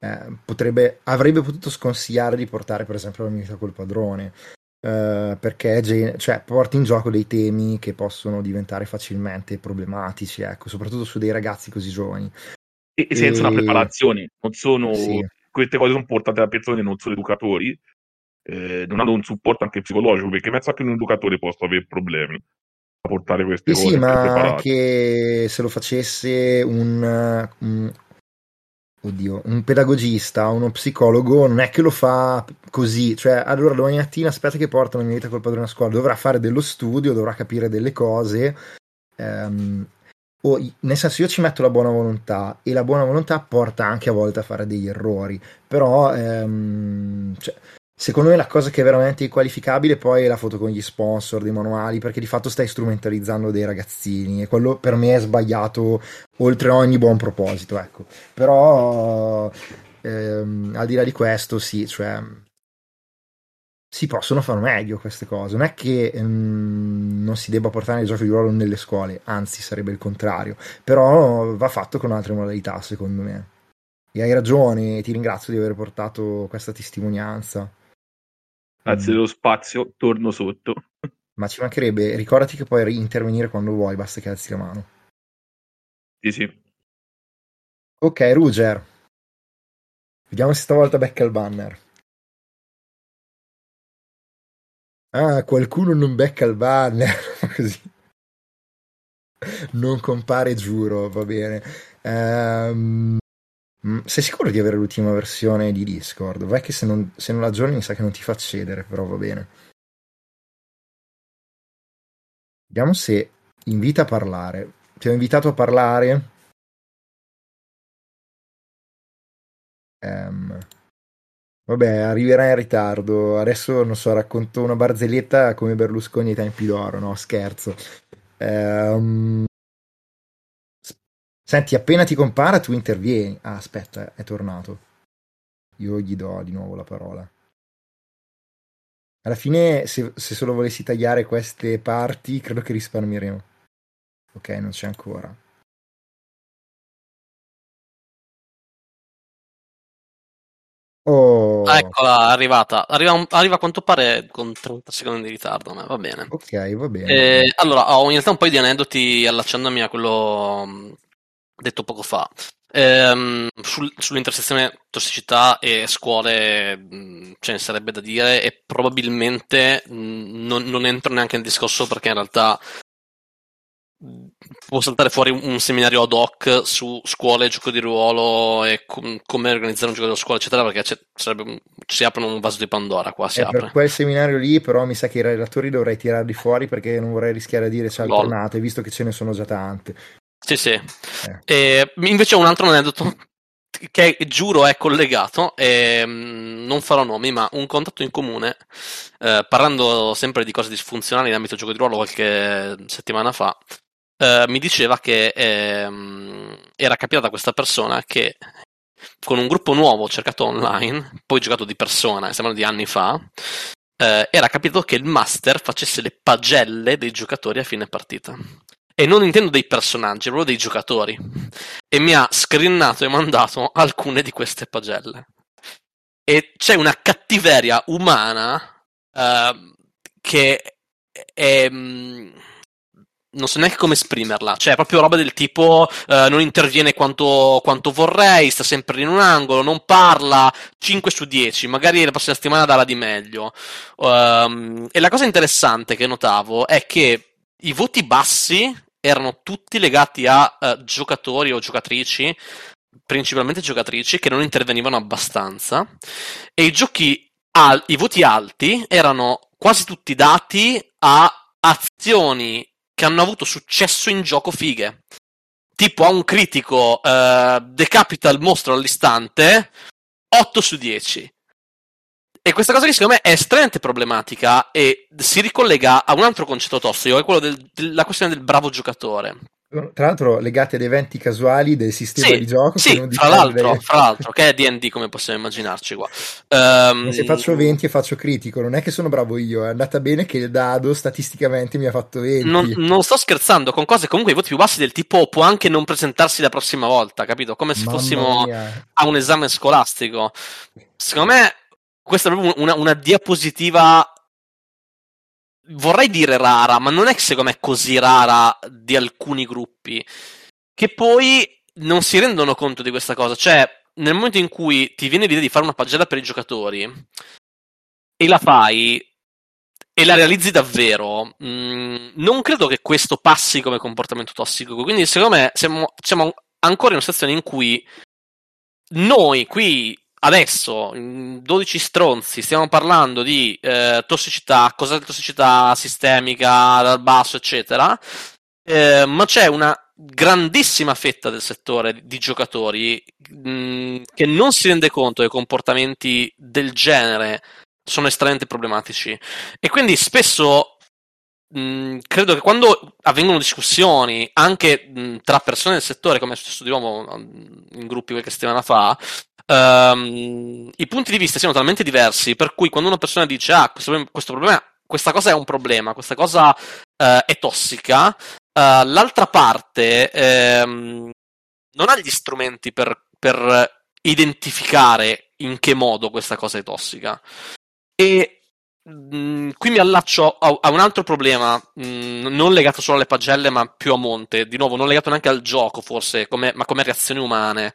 Eh, potrebbe, avrebbe potuto sconsigliare di portare per esempio la mia vita col padrone, eh, perché gen- cioè, porti in gioco dei temi che possono diventare facilmente problematici, ecco, soprattutto su dei ragazzi così giovani e, e senza e... una preparazione. Non sono sì. Queste cose sono portate da persone che non sono educatori, eh, non hanno un supporto anche psicologico, perché penso che un educatore possa avere problemi a portare queste e cose. Sì, ma preparate. Anche se lo facesse un, un oddio, un pedagogista, uno psicologo non è che lo fa così, cioè allora domani mattina aspetta che porta la mia vita col padrone a scuola, dovrà fare dello studio, dovrà capire delle cose, ehm, o, nel senso, io ci metto la buona volontà e la buona volontà porta anche a volte a fare degli errori, però ehm, cioè, secondo me la cosa che è veramente inqualificabile poi è la foto con gli sponsor dei manuali, perché di fatto stai strumentalizzando dei ragazzini e quello per me è sbagliato oltre ogni buon proposito, ecco. Però ehm, al di là di questo sì, cioè si possono fare meglio queste cose, non è che ehm, non si debba portare il gioco di ruolo nelle scuole, anzi sarebbe il contrario, però va fatto con altre modalità secondo me. E hai ragione, ti ringrazio di aver portato questa testimonianza. Grazie dello spazio, torno sotto. Ma ci mancherebbe, ricordati che puoi intervenire quando vuoi, basta che alzi la mano. Sì, sì. Ok, Ruger. Vediamo se stavolta becca il banner. Ah, qualcuno non becca il banner, così. Non compare, giuro, va bene. Ehm... Sei sicuro di avere l'ultima versione di Discord? Vai che se non, se non la aggiorni mi sa che non ti fa cedere, però va bene. Vediamo se invita a parlare. Ti ho invitato a parlare. Um, vabbè, arriverà in ritardo. Adesso, non so, racconto una barzelletta come Berlusconi ai tempi d'oro, no? Scherzo. Um, Senti, appena ti compara tu intervieni. Ah, aspetta, è tornato. Io gli do di nuovo la parola. Alla fine, se, se solo volessi tagliare queste parti, credo che risparmieremo. Ok, non c'è ancora. Oh. Ah, eccola, arrivata. Arriva, arriva a quanto pare con trenta secondi di ritardo, ma va bene. Ok, va bene. Eh, allora, ho in realtà un paio di aneddoti allacciandomi a quello... detto poco fa, ehm, sul, sull'intersezione tossicità e scuole mh, ce ne sarebbe da dire e probabilmente mh, non, non entro neanche nel discorso perché in realtà mh, può saltare fuori un, un seminario ad hoc su scuole, gioco di ruolo e com- come organizzare un gioco di scuola eccetera, perché sarebbe, si apre un vaso di Pandora qua, si eh, apre. Per quel seminario lì però mi sa che i relatori dovrei tirarli fuori perché non vorrei rischiare di dire c'è alternate visto che ce ne sono già tante. Sì, sì. Eh. E invece ho un altro aneddoto che giuro è collegato e non farò nomi, ma un contatto in comune, eh, parlando sempre di cose disfunzionali in ambito gioco di ruolo qualche settimana fa, eh, mi diceva che eh, era capitata questa persona che con un gruppo nuovo cercato online, poi giocato di persona, sembrano di anni fa, eh, era capitato che il master facesse le pagelle dei giocatori a fine partita. E non intendo dei personaggi, proprio dei giocatori. E mi ha screenato e mandato alcune di queste pagelle. E c'è una cattiveria umana uh, che è... non so neanche come esprimerla. Cioè, è proprio roba del tipo uh, non interviene quanto, quanto vorrei, sta sempre in un angolo, non parla, cinque su dieci. Magari la prossima settimana darà di meglio. Um, e la cosa interessante che notavo è che i voti bassi erano tutti legati a uh, giocatori o giocatrici, principalmente giocatrici, che non intervenivano abbastanza, e i giochi al- i voti alti erano quasi tutti dati a azioni che hanno avuto successo in gioco fighe. Tipo a un critico uh, decapita il mostro all'istante, otto su dieci. E questa cosa che secondo me è estremamente problematica e si ricollega a un altro concetto tossico, è quello del, della questione del bravo giocatore. Tra l'altro legati ad eventi casuali del sistema sì, di gioco. Sì, che non fra, l'altro, fra l'altro, che è D and D come possiamo immaginarci qua. Um, se faccio venti e faccio critico, non è che sono bravo io, è andata bene che il dado statisticamente mi ha fatto venti. Non, non sto scherzando, con cose comunque i voti più bassi del tipo può anche non presentarsi la prossima volta, capito? Come se Mamma fossimo mia. a un esame scolastico. Secondo me... questa è proprio una, una diapositiva, vorrei dire rara, ma non è secondo me così rara di alcuni gruppi, che poi non si rendono conto di questa cosa. Cioè, nel momento in cui ti viene l'idea di fare una pagella per i giocatori, e la fai, e la realizzi davvero, mh, non credo che questo passi come comportamento tossico. Quindi secondo me siamo, siamo ancora in una situazione in cui noi qui adesso, dodici stronzi, stiamo parlando di eh, tossicità, cos'è la tossicità sistemica dal basso, eccetera, eh, ma c'è una grandissima fetta del settore di giocatori mh, che non si rende conto che comportamenti del genere sono estremamente problematici, e quindi spesso mh, credo che quando avvengono discussioni anche mh, tra persone del settore, come è successo di nuovo in gruppi qualche settimana fa, Um, i punti di vista siano talmente diversi per cui quando una persona dice ah questo, questo problema, questa cosa è un problema, questa cosa uh, è tossica, uh, l'altra parte um, non ha gli strumenti per, per identificare in che modo questa cosa è tossica. E mh, qui mi allaccio a, a un altro problema mh, non legato solo alle pagelle ma più a monte, di nuovo non legato neanche al gioco forse, come, ma come reazioni umane.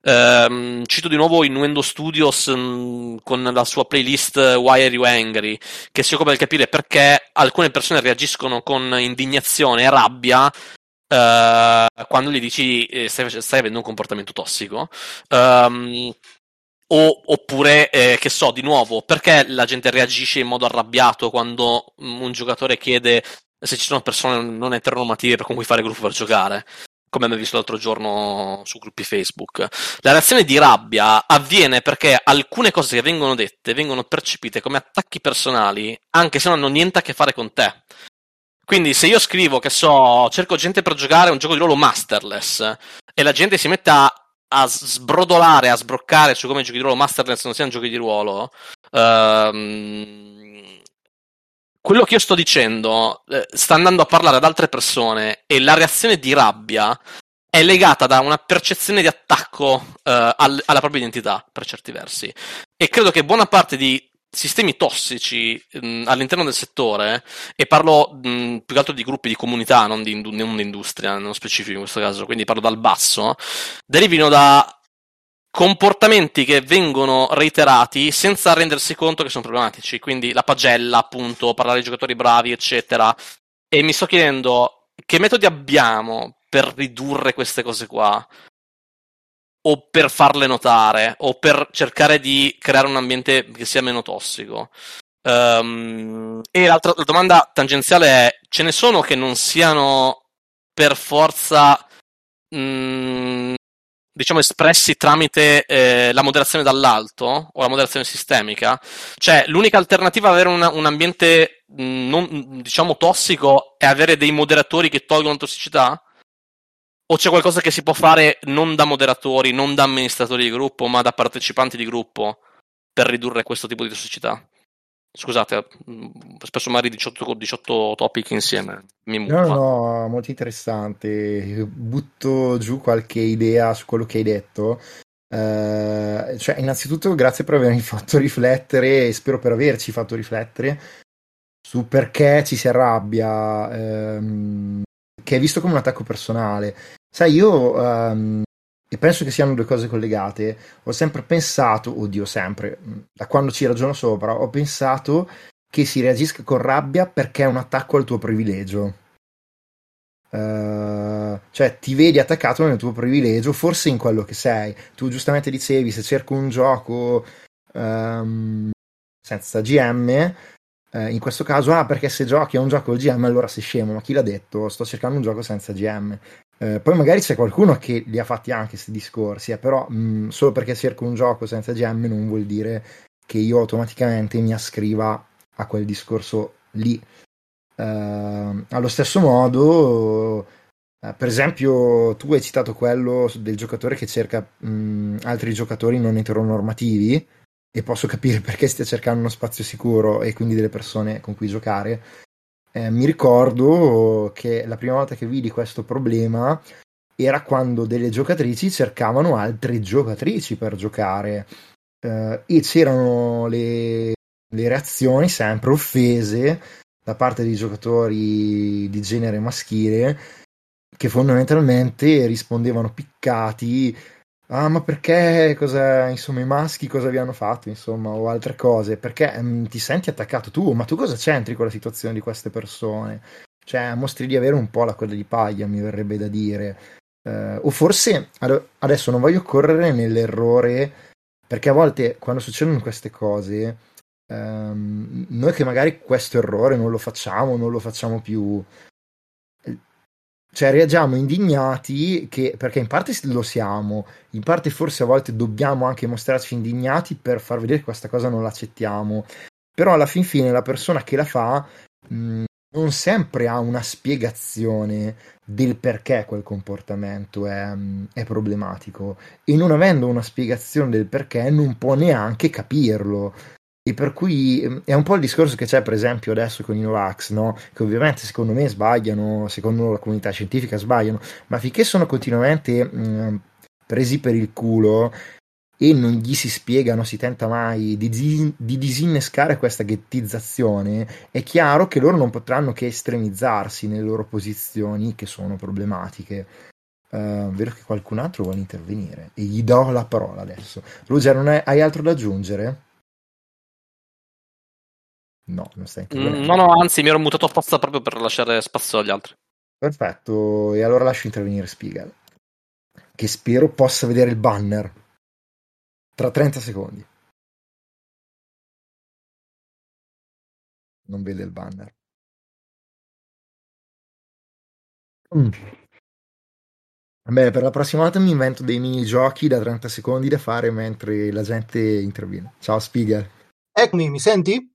Um, cito di nuovo Innuendo Studios um, con la sua playlist Why Are You Angry, che si occupa di capire perché alcune persone reagiscono con indignazione e rabbia uh, quando gli dici eh, stai, stai avendo un comportamento tossico, um, o, oppure eh, che so, di nuovo perché la gente reagisce in modo arrabbiato quando un giocatore chiede se ci sono persone non eteronormative con cui fare gruppo per giocare, come abbiamo visto l'altro giorno su gruppi Facebook. La reazione di rabbia avviene perché alcune cose che vengono dette vengono percepite come attacchi personali, anche se non hanno niente a che fare con te. Quindi se io scrivo, che so, cerco gente per giocare un gioco di ruolo masterless, e la gente si mette a, a sbrodolare, a sbroccare su come giochi di ruolo masterless non siano giochi di ruolo, ehm... quello che io sto dicendo eh, sta andando a parlare ad altre persone, e la reazione di rabbia è legata da una percezione di attacco eh, al, alla propria identità, per certi versi. E credo che buona parte di sistemi tossici mh, all'interno del settore, e parlo mh, più che altro di gruppi di comunità, non di, indu- non di industria, nello specifico in questo caso, quindi parlo dal basso, derivino da comportamenti che vengono reiterati senza rendersi conto che sono problematici, quindi la pagella, appunto, parlare di giocatori bravi, eccetera. E mi sto chiedendo che metodi abbiamo per ridurre queste cose qua, o per farle notare, o per cercare di creare un ambiente che sia meno tossico. Um, e l'altra la domanda tangenziale è: ce ne sono che non siano per forza mh, diciamo espressi tramite eh, la moderazione dall'alto o la moderazione sistemica? Cioè, l'unica alternativa ad avere una, un ambiente non, diciamo, tossico è avere dei moderatori che tolgono tossicità? O c'è qualcosa che si può fare non da moderatori, non da amministratori di gruppo, ma da partecipanti di gruppo per ridurre questo tipo di tossicità? Scusate, spesso magari diciotto, diciotto topic insieme. Mi no, no, molto interessante. Butto giù qualche idea su quello che hai detto. Uh, cioè, innanzitutto, grazie per avermi fatto riflettere, e spero per averci fatto riflettere su perché ci si arrabbia, um, che è visto come un attacco personale. Sai, io... Um, e penso che siano due cose collegate. Ho sempre pensato, oddio sempre, da quando ci ragiono sopra, ho pensato che si reagisca con rabbia perché è un attacco al tuo privilegio. Uh, cioè, ti vedi attaccato nel tuo privilegio, forse in quello che sei. Tu giustamente dicevi, se cerco un gioco um, senza G M, uh, in questo caso, ah, perché se giochi a un gioco col G M allora sei scemo, ma chi l'ha detto? Sto cercando un gioco senza G M. Eh, poi magari c'è qualcuno che li ha fatti anche questi discorsi, eh, però mh, solo perché cerco un gioco senza G M non vuol dire che io automaticamente mi ascriva a quel discorso lì. Eh, allo stesso modo, eh, per esempio, tu hai citato quello del giocatore che cerca mh, altri giocatori non eteronormativi, e posso capire perché stia cercando uno spazio sicuro e quindi delle persone con cui giocare. Eh, mi ricordo che la prima volta che vidi questo problema era quando delle giocatrici cercavano altre giocatrici per giocare, eh, e c'erano le, le reazioni sempre offese da parte di giocatori di genere maschile, che fondamentalmente rispondevano piccati: ah, ma perché, cosa, insomma, i maschi cosa vi hanno fatto, insomma, o altre cose, perché mh, ti senti attaccato tu, ma tu cosa c'entri con la situazione di queste persone? Cioè, mostri di avere un po' la coda di paglia, mi verrebbe da dire. eh, o forse ad- adesso non voglio correre nell'errore, perché a volte quando succedono queste cose ehm, noi che magari questo errore non lo facciamo, non lo facciamo più, cioè reagiamo indignati, che, perché in parte lo siamo, in parte forse a volte dobbiamo anche mostrarci indignati per far vedere che questa cosa non l'accettiamo, però alla fin fine la persona che la fa mh, non sempre ha una spiegazione del perché quel comportamento è, è problematico, e non avendo una spiegazione del perché non può neanche capirlo. E per cui è un po' il discorso che c'è per esempio adesso con i Novax, no? Che ovviamente secondo me sbagliano, secondo la comunità scientifica sbagliano, ma finché sono continuamente mh, presi per il culo e non gli si spiega, non si tenta mai di, disin- di disinnescare questa ghettizzazione, è chiaro che loro non potranno che estremizzarsi nelle loro posizioni che sono problematiche. Uh, vedo che qualcun altro vuole intervenire e gli do la parola adesso. Roger, non è- hai altro da aggiungere? No, non stai mm, no, no, anzi, mi ero mutato apposta proprio per lasciare spazio agli altri. Perfetto, e allora lascio intervenire Spiegel, che spero possa vedere il banner tra trenta secondi. Non vede il banner. Mm. Bene, per la prossima volta mi invento dei mini giochi da trenta secondi da fare mentre la gente interviene. Ciao Spiegel. Eccomi, mi senti?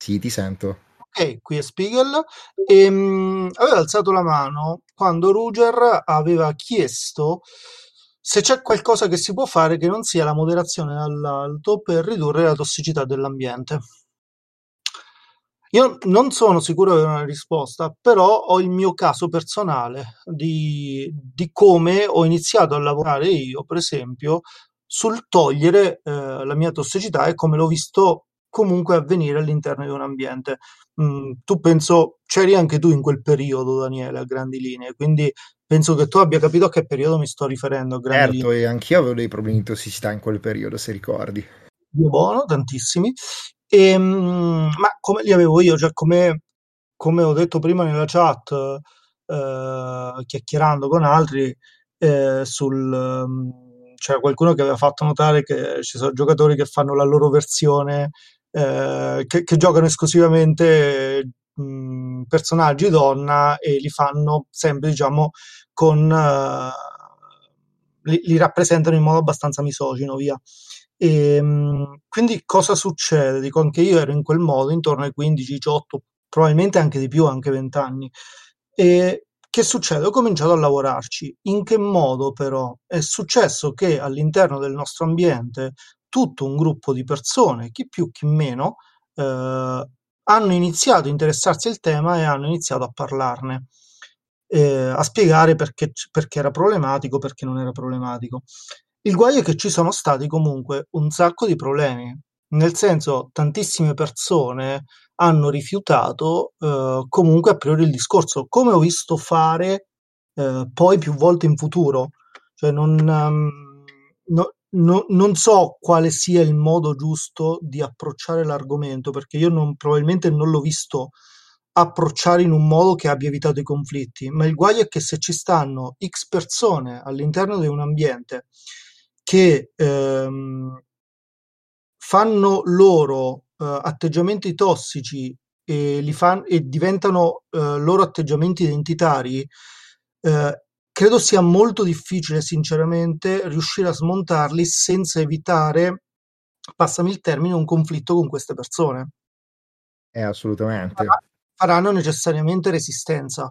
Sì, ti sento. Ok, qui è Spiegel. Ehm, aveva alzato la mano quando Ruger aveva chiesto se c'è qualcosa che si può fare che non sia la moderazione all'alto per ridurre la tossicità dell'ambiente. Io non sono sicuro di avere una risposta, però ho il mio caso personale di, di come ho iniziato a lavorare io, per esempio, sul togliere eh, la mia tossicità e come l'ho visto comunque avvenire all'interno di un ambiente. Mm, tu penso c'eri anche tu in quel periodo, Daniele, a grandi linee, quindi penso che tu abbia capito a che periodo mi sto riferendo. A grandi certo, linee. E anch'io avevo dei problemi di tossicità in quel periodo, se ricordi. Buono, tantissimi. E, mm, ma come li avevo io? Cioè, come, come ho detto prima nella chat, eh, chiacchierando con altri, eh, sul c'era cioè qualcuno che aveva fatto notare che ci sono giocatori che fanno la loro versione. Eh, che, che giocano esclusivamente mh, personaggi donna e li fanno sempre, diciamo, con uh, li, li rappresentano in modo abbastanza misogino, via. E, mh, quindi cosa succede? Dico, anche io ero in quel modo intorno ai quindici diciotto, probabilmente anche di più, anche venti anni. E che succede? Ho cominciato a lavorarci. In che modo, però? È successo che all'interno del nostro ambiente tutto un gruppo di persone, chi più chi meno, eh, hanno iniziato a interessarsi al tema e hanno iniziato a parlarne, eh, a spiegare perché, perché era problematico, perché non era problematico. Il guaio è che ci sono stati comunque un sacco di problemi, nel senso tantissime persone hanno rifiutato eh, comunque a priori il discorso, come ho visto fare eh, poi più volte in futuro. Cioè non... Um, no, No, non so quale sia il modo giusto di approcciare l'argomento, perché io non, probabilmente non l'ho visto approcciare in un modo che abbia evitato i conflitti, ma il guaio è che se ci stanno X persone all'interno di un ambiente che ehm, fanno loro eh, atteggiamenti tossici e, li fan, e diventano eh, loro atteggiamenti identitari, eh, credo sia molto difficile, sinceramente, riuscire a smontarli senza evitare, passami il termine, un conflitto con queste persone. Eh, assolutamente. Faranno necessariamente resistenza.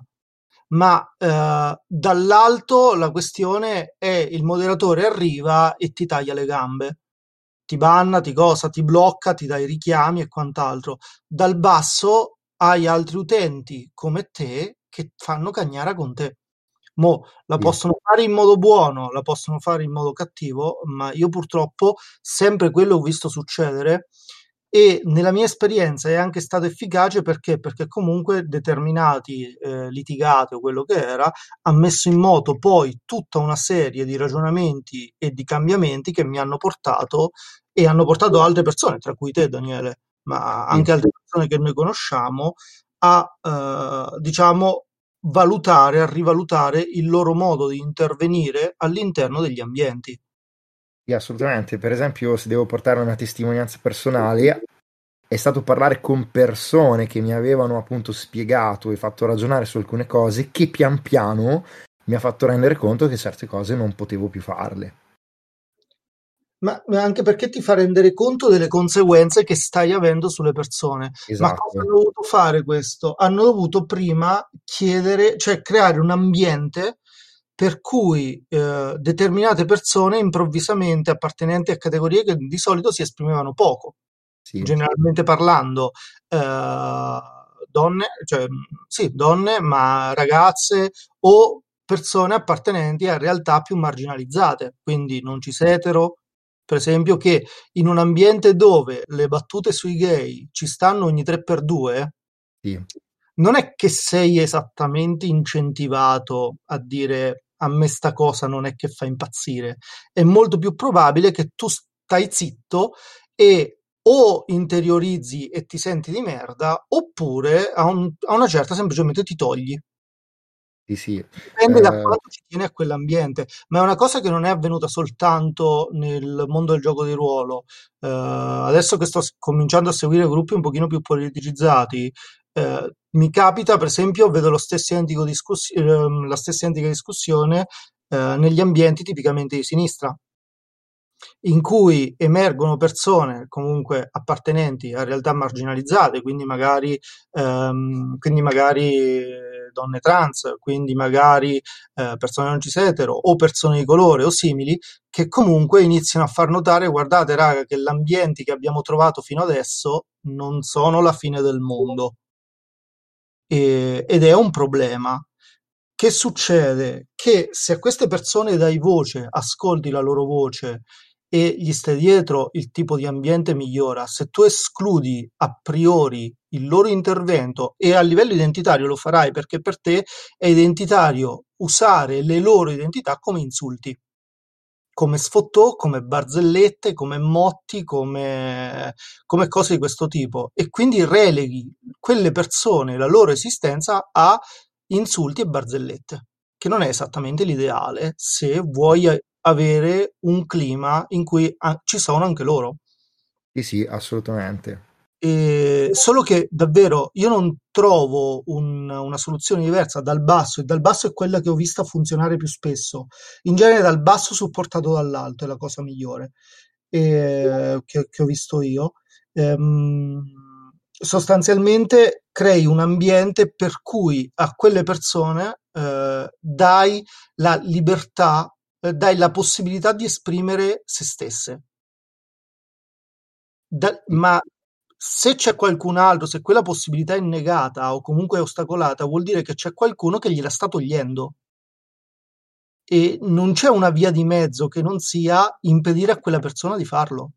Ma eh, dall'alto la questione è il moderatore arriva e ti taglia le gambe. Ti banna, ti cosa, ti blocca, ti dà i richiami e quant'altro. Dal basso hai altri utenti come te che fanno cagnara con te. Mo, la possono fare in modo buono, la possono fare in modo cattivo, ma io purtroppo sempre quello ho visto succedere e nella mia esperienza è anche stato efficace perché, perché comunque determinati eh, litigati o quello che era ha messo in moto poi tutta una serie di ragionamenti e di cambiamenti che mi hanno portato e hanno portato altre persone, tra cui te Daniele, ma anche altre persone che noi conosciamo, a eh, diciamo valutare, a rivalutare il loro modo di intervenire all'interno degli ambienti. Sì, assolutamente. Per esempio, se devo portare una testimonianza personale, è stato parlare con persone che mi avevano appunto spiegato e fatto ragionare su alcune cose che pian piano mi ha fatto rendere conto che certe cose non potevo più farle. Ma anche perché ti fa rendere conto delle conseguenze che stai avendo sulle persone. Esatto. Ma cosa hanno dovuto fare questo? Hanno dovuto prima chiedere, cioè creare un ambiente per cui eh, determinate persone improvvisamente appartenenti a categorie che di solito si esprimevano poco, sì, generalmente parlando, eh, donne, cioè sì, donne, ma ragazze o persone appartenenti a realtà più marginalizzate, quindi non ci setero. Per esempio, che in un ambiente dove le battute sui gay ci stanno ogni tre per due, sì, non è che sei esattamente incentivato a dire a me sta cosa non è che fa impazzire. È molto più probabile che tu stai zitto e o interiorizzi e ti senti di merda, oppure a, un, a una certa semplicemente ti togli. Sì, dipende uh, da quanto ci tiene a quell'ambiente, ma è una cosa che non è avvenuta soltanto nel mondo del gioco di ruolo. Uh, adesso che sto cominciando a seguire gruppi un pochino più politicizzati, uh, mi capita, per esempio, vedo lo stesso identico discuss- uh, la stessa identica discussione uh, negli ambienti tipicamente di sinistra, in cui emergono persone comunque appartenenti a realtà marginalizzate, quindi magari, um, quindi magari donne trans, quindi magari eh, persone non cisetero o persone di colore o simili, che comunque iniziano a far notare: guardate raga, che l'ambiente che abbiamo trovato fino adesso non sono la fine del mondo, e, ed è un problema. Che succede? Che se a queste persone dai voce, ascolti la loro voce e gli stai dietro, il tipo di ambiente migliora. Se tu escludi a priori il loro intervento, e a livello identitario lo farai perché per te è identitario usare le loro identità come insulti, come sfottò, come barzellette, come motti, come, come cose di questo tipo, e quindi releghi quelle persone, la loro esistenza, a insulti e barzellette, che non è esattamente l'ideale se vuoi avere un clima in cui a- ci sono anche loro. Sì, sì, assolutamente. E solo che davvero io non trovo un, una soluzione diversa dal basso, e dal basso è quella che ho vista funzionare più spesso. In genere dal basso supportato dall'alto è la cosa migliore e, che, che ho visto io. Ehm, sostanzialmente crei un ambiente per cui a quelle persone eh, dai la libertà, eh, dai la possibilità di esprimere se stesse. Da, ma se c'è qualcun altro, se quella possibilità è negata o comunque è ostacolata, vuol dire che c'è qualcuno che gliela sta togliendo, e non c'è una via di mezzo che non sia impedire a quella persona di farlo.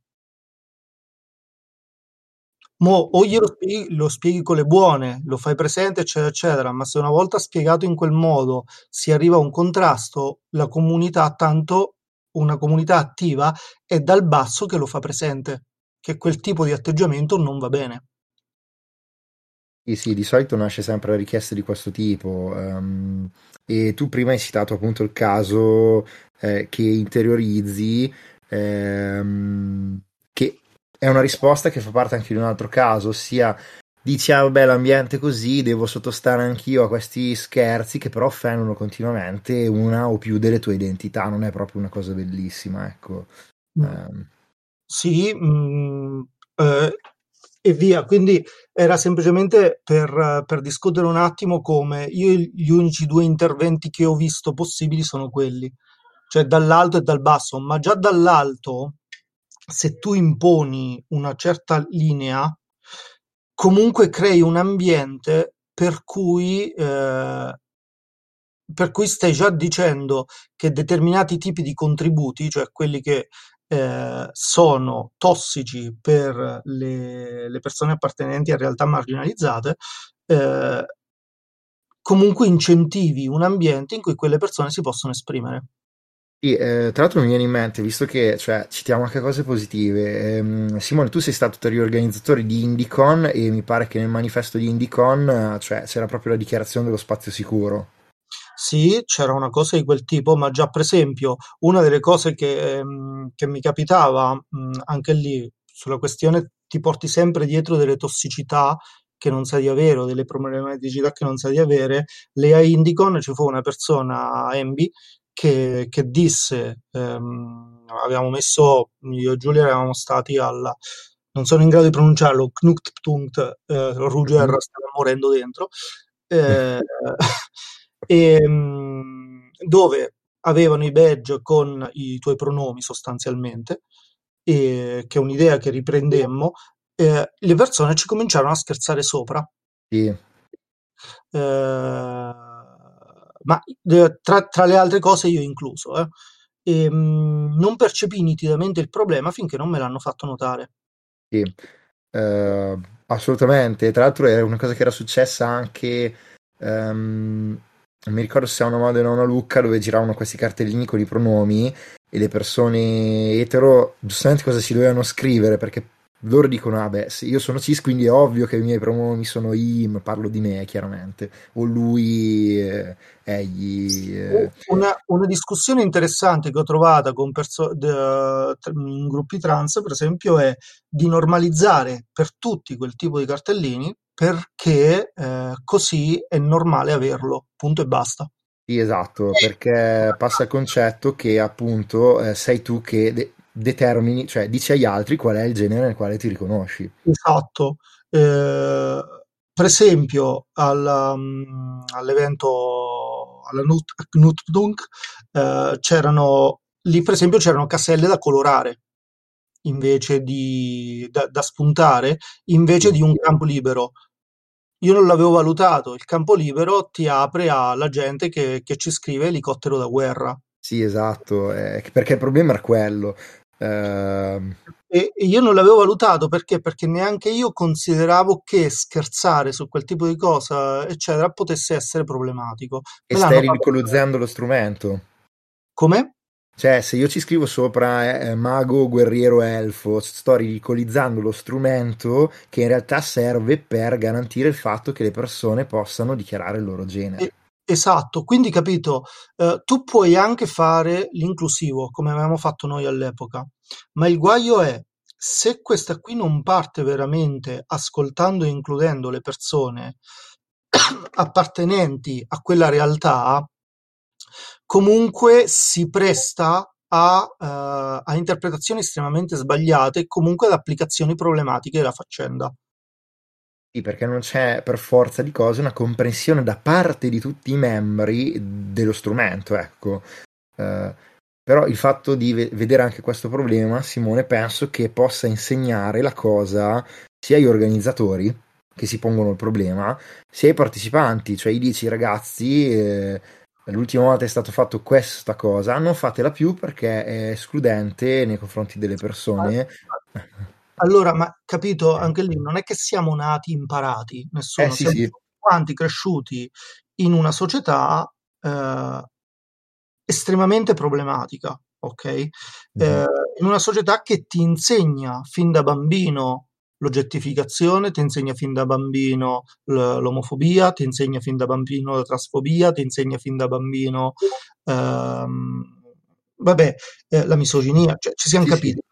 Mo, o glielo spieghi, lo spieghi con le buone, lo fai presente eccetera eccetera, ma se una volta spiegato in quel modo si arriva a un contrasto, la comunità, tanto una comunità attiva, è dal basso che lo fa presente che quel tipo di atteggiamento non va bene. Sì, sì, di solito nasce sempre la richiesta di questo tipo. Um, e tu prima hai citato appunto il caso eh, che interiorizzi, ehm, che è una risposta che fa parte anche di un altro caso, ossia dici: ah, vabbè, l'ambiente è così, devo sottostare anch'io a questi scherzi che però offendono continuamente una o più delle tue identità. Non è proprio una cosa bellissima, ecco. Mm. Um, Sì, mh, eh, e via. Quindi era semplicemente per, per discutere un attimo come io gli unici due interventi che ho visto possibili sono quelli, cioè dall'alto e dal basso. Ma già dall'alto, se tu imponi una certa linea, comunque crei un ambiente per cui, eh, per cui stai già dicendo che determinati tipi di contributi, cioè quelli che Eh, sono tossici per le, le persone appartenenti a realtà marginalizzate, eh, comunque incentivi un ambiente in cui quelle persone si possono esprimere. Sì, eh, tra l'altro mi viene in mente, visto che cioè, citiamo anche cose positive, ehm, Simone, tu sei stato tra gli organizzatori di Indicon e mi pare che nel manifesto di Indicon cioè, c'era proprio la dichiarazione dello spazio sicuro. Sì, c'era una cosa di quel tipo, ma già per esempio una delle cose che, ehm, che mi capitava mh, anche lì sulla questione ti porti sempre dietro delle tossicità che non sai di avere o delle problematicità che non sai di avere. Lei a Indicon ci fu una persona, Embi, Che, che disse, ehm, avevamo messo, io e Giulia eravamo stati alla, non sono in grado di pronunciarlo, Knutpunkt, eh, Ruger mm. stava morendo dentro, eh, e, dove avevano i badge con i tuoi pronomi sostanzialmente, e, che è un'idea che riprendemmo, eh, le persone ci cominciarono a scherzare sopra. Sì. Eh, ma tra, tra le altre cose io incluso, eh. E, mh, non percepì nitidamente il problema finché non me l'hanno fatto notare. Sì, eh, assolutamente, tra l'altro è una cosa che era successa anche, um, non mi ricordo se a una moda o non a Lucca, dove giravano questi cartellini con i pronomi e le persone etero giustamente cosa si dovevano scrivere, perché loro dicono, ah beh, io sono cis, quindi è ovvio che i miei pronomi sono im, parlo di me chiaramente, o lui, eh, egli. Eh. Una, una discussione interessante che ho trovata con perso- de, in gruppi trans, per esempio, è di normalizzare per tutti quel tipo di cartellini, perché eh, così è normale averlo, punto e basta. Sì, esatto, perché passa il concetto che appunto eh, sei tu che... De- determini, cioè dici agli altri qual è il genere nel quale ti riconosci. Esatto, eh, per esempio alla, um, all'evento alla Knutpunkt eh, c'erano lì per esempio c'erano caselle da colorare invece di da, da spuntare invece sì. Di un campo libero. Io non l'avevo valutato, il campo libero ti apre alla gente che, che ci scrive elicottero da guerra. Sì, esatto, eh, perché il problema era quello. Uh... E io non l'avevo valutato perché? Perché neanche io consideravo che scherzare su quel tipo di cosa, eccetera, potesse essere problematico. E stai ridicolizziando lo strumento. Come? Cioè, se io ci scrivo sopra eh, mago, guerriero, elfo, sto ridicolizzando lo strumento che in realtà serve per garantire il fatto che le persone possano dichiarare il loro genere. E- Esatto, quindi capito, eh, tu puoi anche fare l'inclusivo come avevamo fatto noi all'epoca, ma il guaio è se questa qui non parte veramente ascoltando e includendo le persone appartenenti a quella realtà, comunque si presta a, eh, a interpretazioni estremamente sbagliate e comunque ad applicazioni problematiche della faccenda. Sì, perché non c'è per forza di cose una comprensione da parte di tutti i membri dello strumento, ecco. Eh, però il fatto di ve- vedere anche questo problema, Simone, penso che possa insegnare la cosa sia agli organizzatori che si pongono il problema, sia ai partecipanti, cioè gli dici ragazzi, eh, l'ultima volta è stato fatto questa cosa, non fatela più perché è escludente nei confronti delle persone. Allora, ma capito, anche lì non è che siamo nati imparati, nessuno, eh, sì, siamo sì. Quanti cresciuti in una società eh, estremamente problematica, ok? Eh, mm. In una società che ti insegna fin da bambino l'oggettificazione, ti insegna fin da bambino l- l'omofobia, ti insegna fin da bambino la transfobia, ti insegna fin da bambino ehm, vabbè, eh, la misoginia, cioè ci siamo sì, capiti. Sì.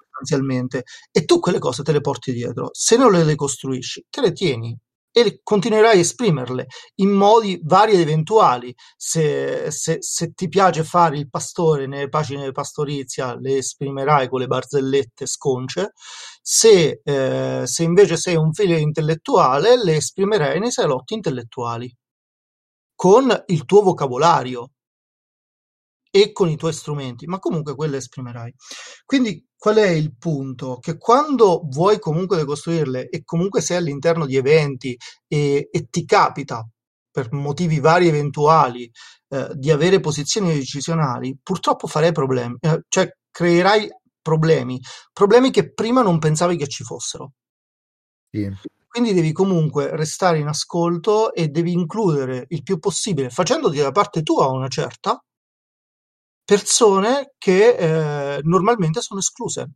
E tu quelle cose te le porti dietro, se non le ricostruisci te le tieni e le continuerai a esprimerle in modi vari ed eventuali. Se, se, se ti piace fare il pastore nelle pagine di pastorizia le esprimerai con le barzellette sconce, se, eh, se invece sei un figlio intellettuale le esprimerai nei salotti intellettuali con il tuo vocabolario e con i tuoi strumenti, ma comunque quelle esprimerai. Quindi qual è il punto? Che quando vuoi comunque decostruirle e comunque sei all'interno di eventi e, e ti capita, per motivi vari eventuali, eh, di avere posizioni decisionali, purtroppo farei problemi, eh, cioè creerai problemi, problemi che prima non pensavi che ci fossero. Sì. Quindi devi comunque restare in ascolto e devi includere il più possibile, facendoti da parte tua una certa, persone che eh, normalmente sono escluse.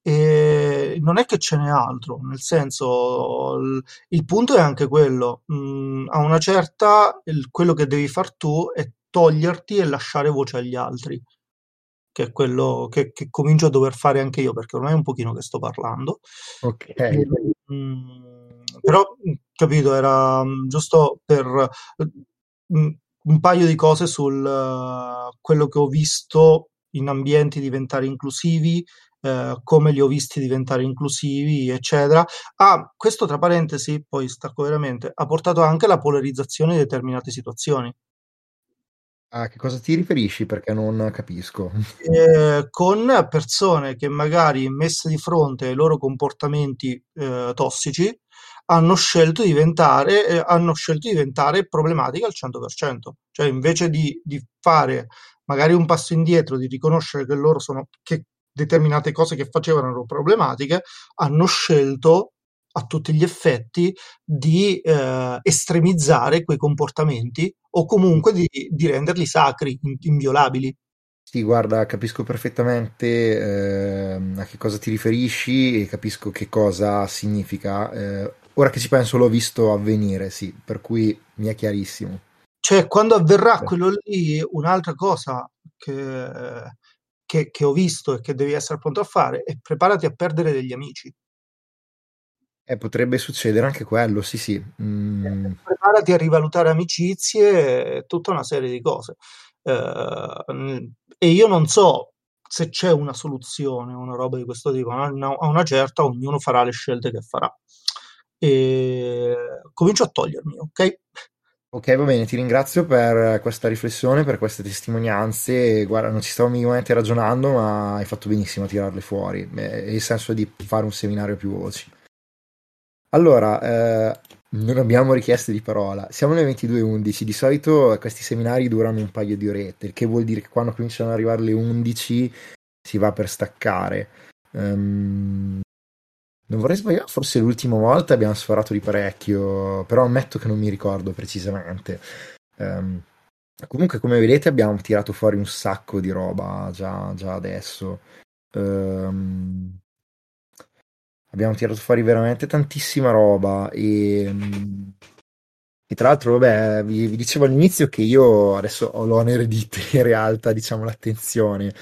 E non è che ce n'è altro, nel senso il, il punto è anche quello, mh, a una certa il, quello che devi far tu è toglierti e lasciare voce agli altri, che è quello che, che comincio a dover fare anche io, perché ormai è un pochino che sto parlando. Ok. E, mh, però capito, era mh, giusto per mh, un paio di cose sul uh, quello che ho visto in ambienti diventare inclusivi, Uh, come li ho visti diventare inclusivi, eccetera. Ah, questo tra parentesi, poi stacco veramente, ha portato anche alla polarizzazione di determinate situazioni. A che cosa ti riferisci? Perché non capisco. Eh, con persone che magari messe di fronte ai loro comportamenti eh, tossici hanno scelto di diventare eh, hanno scelto di diventare problematiche al cento per cento. Cioè invece di, di fare magari un passo indietro, di riconoscere che loro sono... che determinate cose che facevano erano problematiche, hanno scelto a tutti gli effetti di eh, estremizzare quei comportamenti o comunque di, di renderli sacri, inviolabili. Sì, guarda, capisco perfettamente eh, a che cosa ti riferisci e capisco che cosa significa. Eh, ora che ci penso l'ho visto avvenire, sì, per cui mi è chiarissimo. Cioè, quando avverrà sì. quello lì, un'altra cosa che... Eh, Che, che ho visto e che devi essere pronto a fare e preparati a perdere degli amici. Eh, potrebbe succedere anche quello, sì sì. Mm. Eh, preparati a rivalutare amicizie e tutta una serie di cose. Eh, e io non so se c'è una soluzione, una roba di questo tipo. A una, una certa ognuno farà le scelte che farà. E... comincio a togliermi, ok? Ok, va bene, ti ringrazio per questa riflessione, per queste testimonianze. Guarda, non ci stavo minimamente ragionando, ma hai fatto benissimo a tirarle fuori. È il senso di fare un seminario a più voci. Allora, eh, non abbiamo richieste di parola. Siamo alle ventidue e undici. Di solito questi seminari durano un paio di orette, il che vuol dire che quando cominciano ad arrivare le undici si va per staccare. Um... Non vorrei sbagliare, forse l'ultima volta abbiamo sforato di parecchio, però ammetto che non mi ricordo precisamente. Um, comunque, come vedete, abbiamo tirato fuori un sacco di roba già, già adesso. Um, abbiamo tirato fuori veramente tantissima roba e... Um, E tra l'altro, vabbè, vi, vi dicevo all'inizio che io adesso ho l'onere di tenere alta, diciamo, l'attenzione,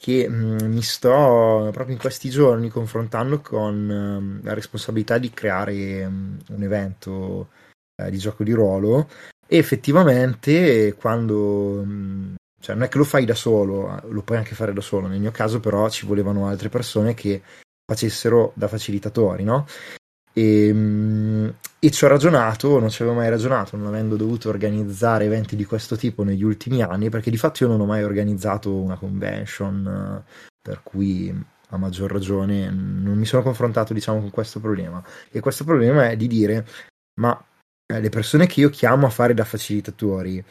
che mh, mi sto proprio in questi giorni confrontando con mh, la responsabilità di creare mh, un evento eh, di gioco di ruolo, e effettivamente quando mh, cioè non è che lo fai da solo, lo puoi anche fare da solo, nel mio caso però ci volevano altre persone che facessero da facilitatori, no? E, mh, e ci ho ragionato, non ci avevo mai ragionato, non avendo dovuto organizzare eventi di questo tipo negli ultimi anni, perché di fatto io non ho mai organizzato una convention, per cui a maggior ragione non mi sono confrontato, diciamo, con questo problema. E questo problema è di dire, ma le persone che io chiamo a fare da facilitatori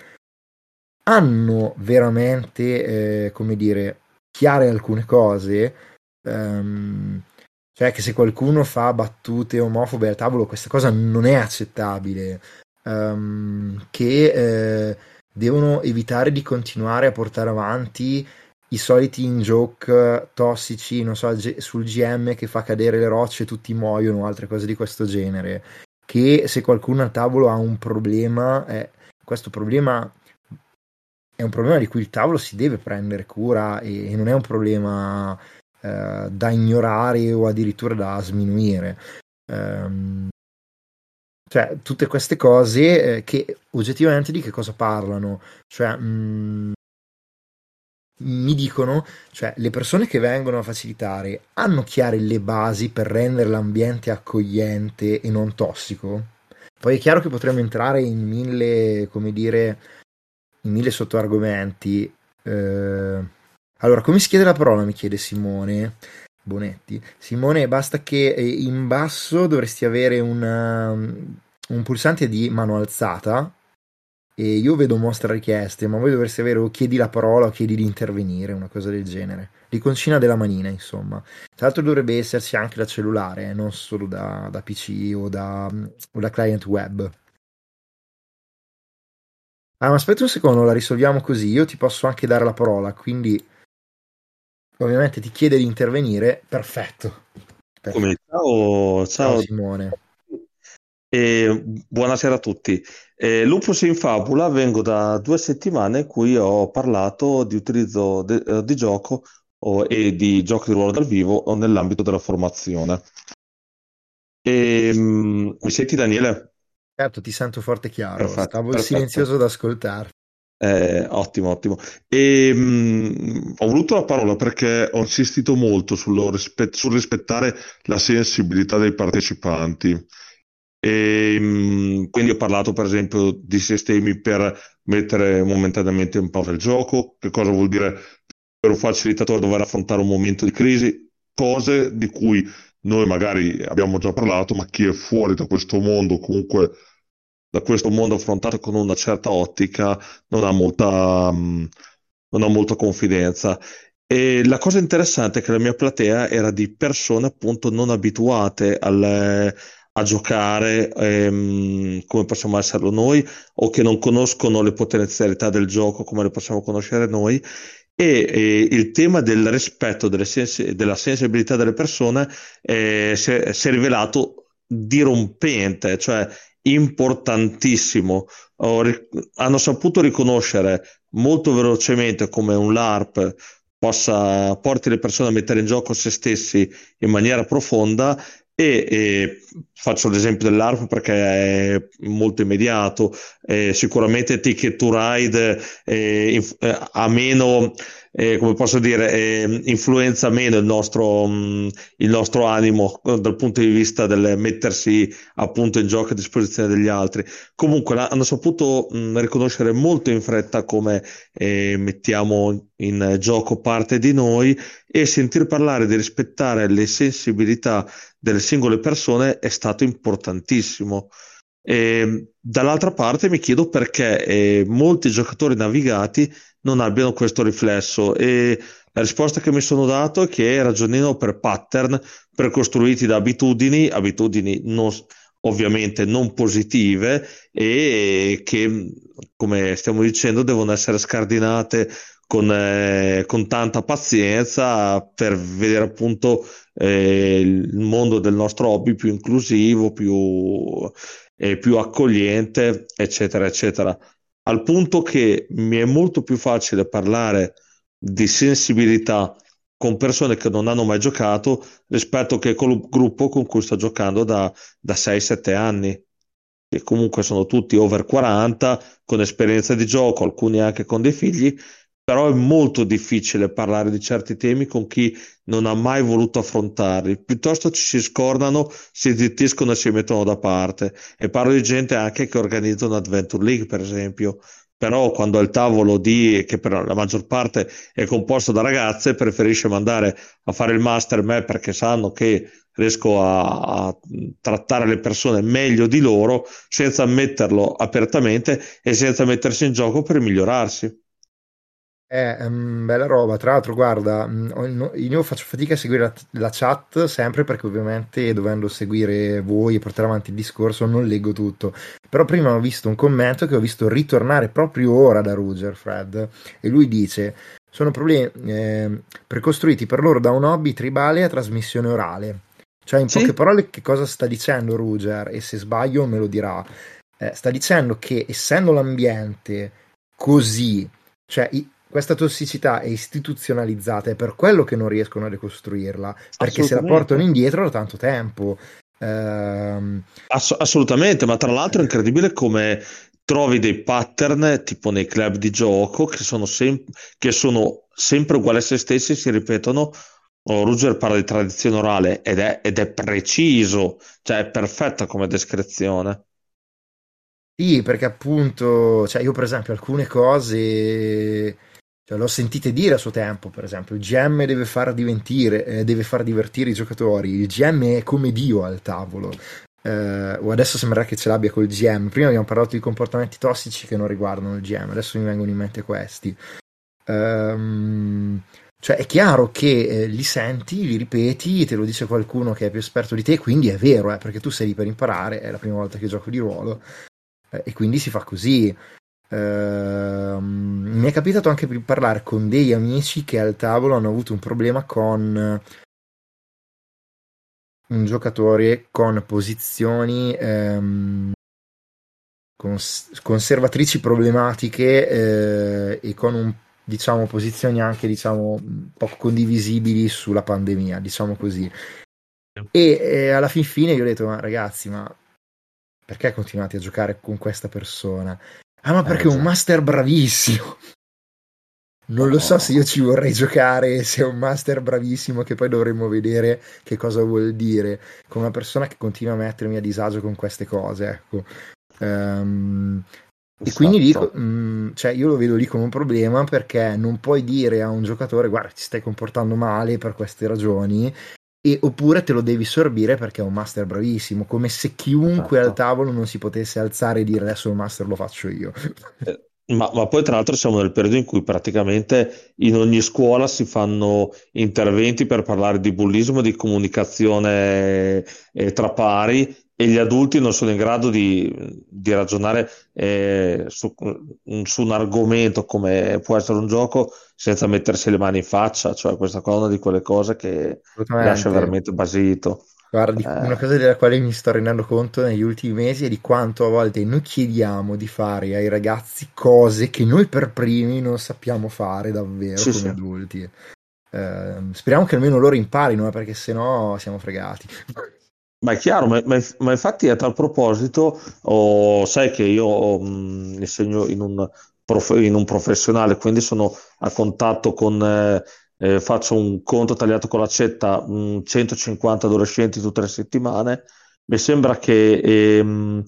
hanno veramente, eh, come dire, chiare alcune cose? Um, Cioè che se qualcuno fa battute omofobe al tavolo, questa cosa non è accettabile, um, che eh, devono evitare di continuare a portare avanti i soliti in-joke tossici, non so, sul G M che fa cadere le rocce e tutti muoiono, altre cose di questo genere, che se qualcuno al tavolo ha un problema, eh, questo problema è un problema di cui il tavolo si deve prendere cura e, e non è un problema... da ignorare o addirittura da sminuire, um, cioè tutte queste cose eh, che oggettivamente di che cosa parlano, cioè mh, mi dicono, cioè le persone che vengono a facilitare hanno chiare le basi per rendere l'ambiente accogliente e non tossico? Poi è chiaro che potremmo entrare in mille, come dire, in mille sottoargomenti. eh, Allora, come si chiede la parola? Mi chiede Simone Bonetti. Simone, basta che in basso dovresti avere una, un pulsante di mano alzata e io vedo mostra richieste, ma voi dovreste avere o chiedi la parola o chiedi di intervenire, una cosa del genere. L'iconcina della manina, insomma. Tra l'altro dovrebbe esserci anche da cellulare, eh, non solo da, da P C o da, o da client web. Ah, ma aspetta un secondo, la risolviamo così. Io ti posso anche dare la parola, quindi ovviamente ti chiede di intervenire. Perfetto. Perfetto. Come? Ciao, ciao, ciao Simone. Eh, buonasera a tutti. Eh, Lupus in Fabula, vengo da due settimane in cui ho parlato di utilizzo de- di gioco o, e di giochi di ruolo dal vivo o nell'ambito della formazione. E, mh, mi senti, Daniele? Certo, ti sento forte e chiaro. Perfetto, stavo perfetto. silenzioso ad ascoltarti. Eh, ottimo, ottimo. E, mh, ho voluto la parola perché ho insistito molto sul, rispe- sul rispettare la sensibilità dei partecipanti. E, mh, quindi ho parlato, per esempio, di sistemi per mettere momentaneamente in pausa il gioco, che cosa vuol dire per un facilitatore dover affrontare un momento di crisi, cose di cui noi magari abbiamo già parlato, ma chi è fuori da questo mondo, comunque da questo mondo affrontato con una certa ottica, non ha molta, mh, non ha molta confidenza. E la cosa interessante è che la mia platea era di persone appunto non abituate al, a giocare ehm, come possiamo esserlo noi, o che non conoscono le potenzialità del gioco come le possiamo conoscere noi. E, e il tema del rispetto delle sens- della sensibilità delle persone eh, si, è, si è rivelato dirompente, cioè importantissimo. Oh, ric- hanno saputo riconoscere molto velocemente come un LARP possa porti le persone a mettere in gioco se stessi in maniera profonda. E, e faccio l'esempio dell'A R P perché è molto immediato. Eh, sicuramente Ticket to Ride eh, inf- eh, ha meno, eh, come posso dire, eh, influenza meno il nostro, mh, il nostro animo eh, dal punto di vista del mettersi appunto in gioco a disposizione degli altri. Comunque la, hanno saputo mh, riconoscere molto in fretta come eh, mettiamo in gioco parte di noi, e sentir parlare di rispettare le sensibilità delle singole persone è stato importantissimo. E, dall'altra parte mi chiedo perché eh, molti giocatori navigati non abbiano questo riflesso, e la risposta che mi sono dato è che ragionino per pattern precostruiti da abitudini, abitudini non, ovviamente non positive, e che, come stiamo dicendo, devono essere scardinate con, eh, con tanta pazienza per vedere appunto eh, il mondo del nostro hobby più inclusivo, più, eh, più accogliente, eccetera, eccetera. Al punto che mi è molto più facile parlare di sensibilità con persone che non hanno mai giocato rispetto che con il gruppo con cui sto giocando da, da sei sette anni, che comunque sono tutti over quaranta con esperienza di gioco, alcuni anche con dei figli. Però è molto difficile parlare di certi temi con chi non ha mai voluto affrontarli. Piuttosto ci si scordano, si zittiscono e si mettono da parte. E parlo di gente anche che organizza un Adventure League, per esempio. Però quando al tavolo di, che per la maggior parte è composto da ragazze, preferisce mandare a fare il master me, perché sanno che riesco a, a trattare le persone meglio di loro senza ammetterlo apertamente e senza mettersi in gioco per migliorarsi. Eh, um, bella roba. Tra l'altro, guarda, mh, io faccio fatica a seguire la, la chat sempre, perché ovviamente dovendo seguire voi e portare avanti il discorso non leggo tutto. Però prima ho visto un commento che ho visto ritornare proprio ora da Rugger Fred, e lui dice: sono problemi eh, precostruiti per loro da un hobby tribale a trasmissione orale. Cioè, in sì. poche parole, che cosa sta dicendo Rugger? E se sbaglio me lo dirà. Eh, sta dicendo che, essendo l'ambiente così, cioè i, questa tossicità è istituzionalizzata, è per quello che non riescono a ricostruirla, perché se la portano indietro da tanto tempo. Ehm... Ass- assolutamente, ma tra l'altro è incredibile come trovi dei pattern tipo nei club di gioco che sono, sem- che sono sempre uguali a se stessi, si ripetono. Oh, Rugger parla di tradizione orale ed è, ed è preciso, cioè è perfetta come descrizione. Sì, perché appunto, cioè io per esempio alcune cose... Cioè, l'ho sentite dire a suo tempo, per esempio, il G M deve far, diventire, eh, deve far divertire i giocatori, il G M è come Dio al tavolo, eh, o adesso sembrerà che ce l'abbia col G M, prima abbiamo parlato di comportamenti tossici che non riguardano il G M, adesso mi vengono in mente questi. Ehm, cioè è chiaro che eh, li senti, li ripeti, te lo dice qualcuno che è più esperto di te, quindi è vero, eh, perché tu sei lì per imparare, è la prima volta che gioco di ruolo, eh, e quindi si fa così. Uh, mi è capitato anche di parlare con dei amici che al tavolo hanno avuto un problema con un giocatore con posizioni um, cons- conservatrici problematiche uh, e con un, diciamo, posizioni anche, diciamo, poco condivisibili sulla pandemia, diciamo così. E eh, alla fin fine io ho detto: ma ragazzi, ma perché continuate a giocare con questa persona? Ah, ma perché è un master bravissimo. Non lo so se io ci vorrei giocare, se è un master bravissimo, che poi dovremmo vedere che cosa vuol dire, con una persona che continua a mettermi a disagio con queste cose, ecco. Um, e quindi dico, mh, cioè io lo vedo lì come un problema, perché non puoi dire a un giocatore: guarda, ti stai comportando male per queste ragioni, e oppure te lo devi sorbire perché è un master bravissimo, come se chiunque esatto. al tavolo non si potesse alzare e dire: adesso il master lo faccio io. Ma, ma poi tra l'altro siamo nel periodo in cui praticamente in ogni scuola si fanno interventi per parlare di bullismo, di comunicazione eh, tra pari, e gli adulti non sono in grado di, di ragionare eh, su, su un argomento come può essere un gioco senza mettersi le mani in faccia. Cioè questa cosa è una di quelle cose che lascia veramente basito. Guardi, eh. una cosa della quale mi sto rendendo conto negli ultimi mesi è di quanto a volte noi chiediamo di fare ai ragazzi cose che noi per primi non sappiamo fare davvero sì, come sì. adulti. Eh, speriamo che almeno loro imparino, perché sennò siamo fregati. Ma è chiaro, ma, ma, ma infatti a tal proposito, oh, sai che io mh, insegno in un, prof, in un professionale, quindi sono a contatto con... Eh, Eh, faccio un conto tagliato con l'accetta, mh, centocinquanta adolescenti tutte le settimane. Mi sembra che ehm,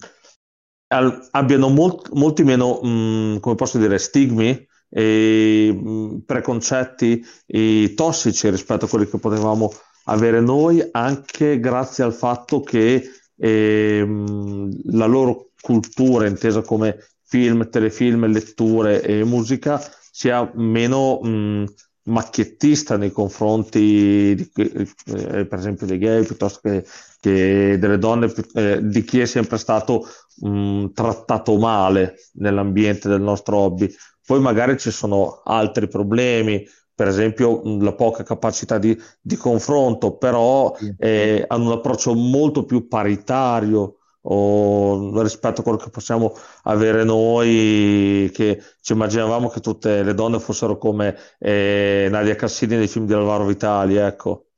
al, abbiano molt, molti meno mh, come posso dire stigmi e mh, preconcetti e tossici rispetto a quelli che potevamo avere noi, anche grazie al fatto che ehm, la loro cultura, intesa come film, telefilm, letture e musica, sia meno mh, macchiettista nei confronti di, eh, per esempio dei gay, piuttosto che, che delle donne, eh, di chi è sempre stato mh, trattato male nell'ambiente del nostro hobby. Poi magari ci sono altri problemi, per esempio mh, la poca capacità di, di confronto, però eh, hanno un approccio molto più paritario o rispetto a quello che possiamo avere noi, che ci immaginavamo che tutte le donne fossero come eh, Nadia Cassini nei film di Alvaro Vitali, ecco.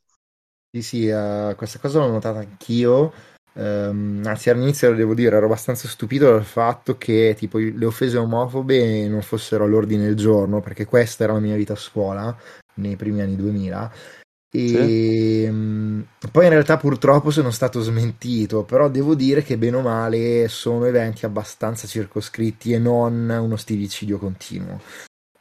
Sì sì, uh, questa cosa l'ho notata anch'io, um, anzi all'inizio lo devo dire, ero abbastanza stupito dal fatto che tipo le offese omofobe non fossero all'ordine del giorno, perché questa era la mia vita a scuola nei primi anni duemila. E sì. Poi in realtà purtroppo sono stato smentito, però devo dire che bene o male sono eventi abbastanza circoscritti e non uno stilicidio continuo.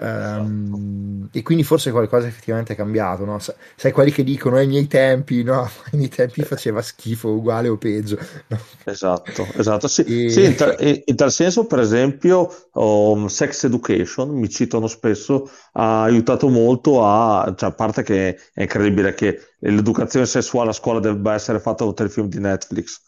Um, e quindi forse qualcosa effettivamente è cambiato, no? Sai, sai quelli che dicono ai miei tempi, no, ai miei tempi faceva schifo uguale o peggio, no? Esatto, esatto. Sì, e... sì, in, tal, in tal senso per esempio um, Sex Education, mi citano spesso, ha aiutato molto a, cioè, a parte che è incredibile che l'educazione sessuale a scuola debba essere fatta da un telefilm di Netflix,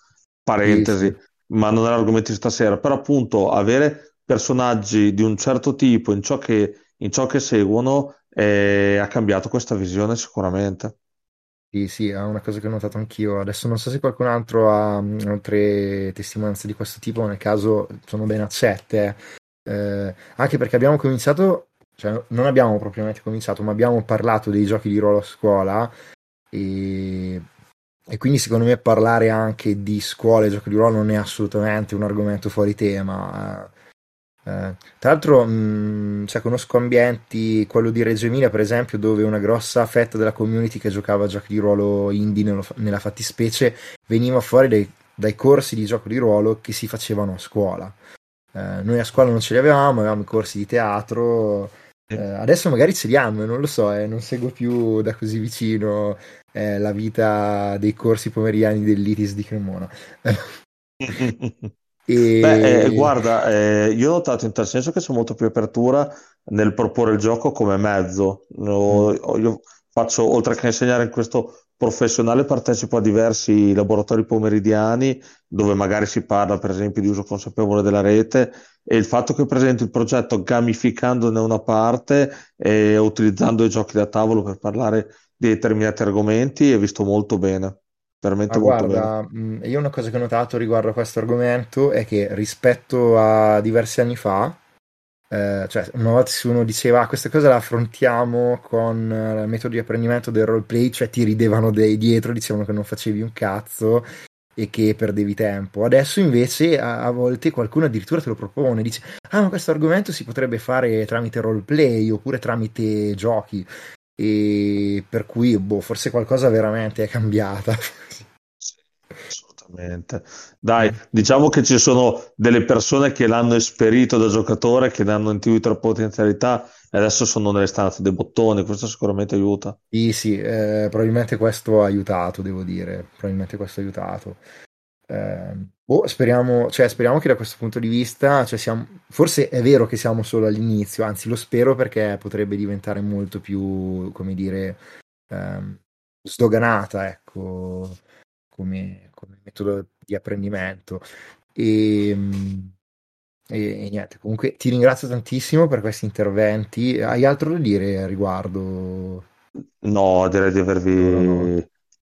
parentesi, sì, sì. Ma non è l'argomento di stasera, però appunto avere personaggi di un certo tipo in ciò che in ciò che seguono eh, ha cambiato questa visione sicuramente. Sì, sì, è una cosa che ho notato anch'io. Adesso non so se qualcun altro ha altre testimonianze di questo tipo, nel caso sono ben accette. Eh, anche perché abbiamo cominciato, cioè non abbiamo propriamente cominciato, ma abbiamo parlato dei giochi di ruolo a scuola e, e quindi secondo me parlare anche di scuola e giochi di ruolo non è assolutamente un argomento fuori tema. Eh, tra l'altro mh, cioè, conosco ambienti, quello di Reggio Emilia per esempio, dove una grossa fetta della community che giocava a giochi di ruolo indie nello, nella fattispecie veniva fuori dai, dai corsi di gioco di ruolo che si facevano a scuola. Eh, noi a scuola non ce li avevamo, avevamo i corsi di teatro, eh, adesso magari ce li hanno, non lo so, eh, non seguo più da così vicino eh, la vita dei corsi pomeridiani dell'Itis di Cremona. E... Beh, eh, guarda, eh, io ho notato in tal senso che c'è molto più apertura nel proporre il gioco come mezzo. Io, io faccio, oltre che insegnare in questo professionale, partecipo a diversi laboratori pomeridiani dove magari si parla per esempio di uso consapevole della rete e il fatto che presento il progetto gamificandone una parte e utilizzando i giochi da tavolo per parlare di determinati argomenti è visto molto bene. Veramente ah, molto guarda, bene. Mh, io una cosa che ho notato riguardo a questo argomento è che rispetto a diversi anni fa, eh, cioè una volta se uno diceva ah, questa cosa la affrontiamo con il metodo di apprendimento del roleplay, cioè ti ridevano dei dietro, dicevano che non facevi un cazzo e che perdevi tempo. Adesso invece a, a volte qualcuno addirittura te lo propone, dice ah ma questo argomento si potrebbe fare tramite roleplay oppure tramite giochi, e per cui boh, forse qualcosa veramente è cambiata. Assolutamente. Dai, eh. diciamo che ci sono delle persone che l'hanno esperito da giocatore, che ne hanno intuito potenzialità e adesso sono nelle stanze dei bottoni, questo sicuramente aiuta. Sì, sì, eh, probabilmente questo ha aiutato, devo dire, probabilmente questo ha aiutato. Eh, boh, speriamo, cioè, speriamo che da questo punto di vista, cioè siamo, forse è vero che siamo solo all'inizio, anzi lo spero, perché potrebbe diventare molto più, come dire, ehm, sdoganata, ecco, come, come metodo di apprendimento. E... E, e niente, comunque ti ringrazio tantissimo per questi interventi. Hai altro da dire a riguardo? No, direi di avervi, no, no.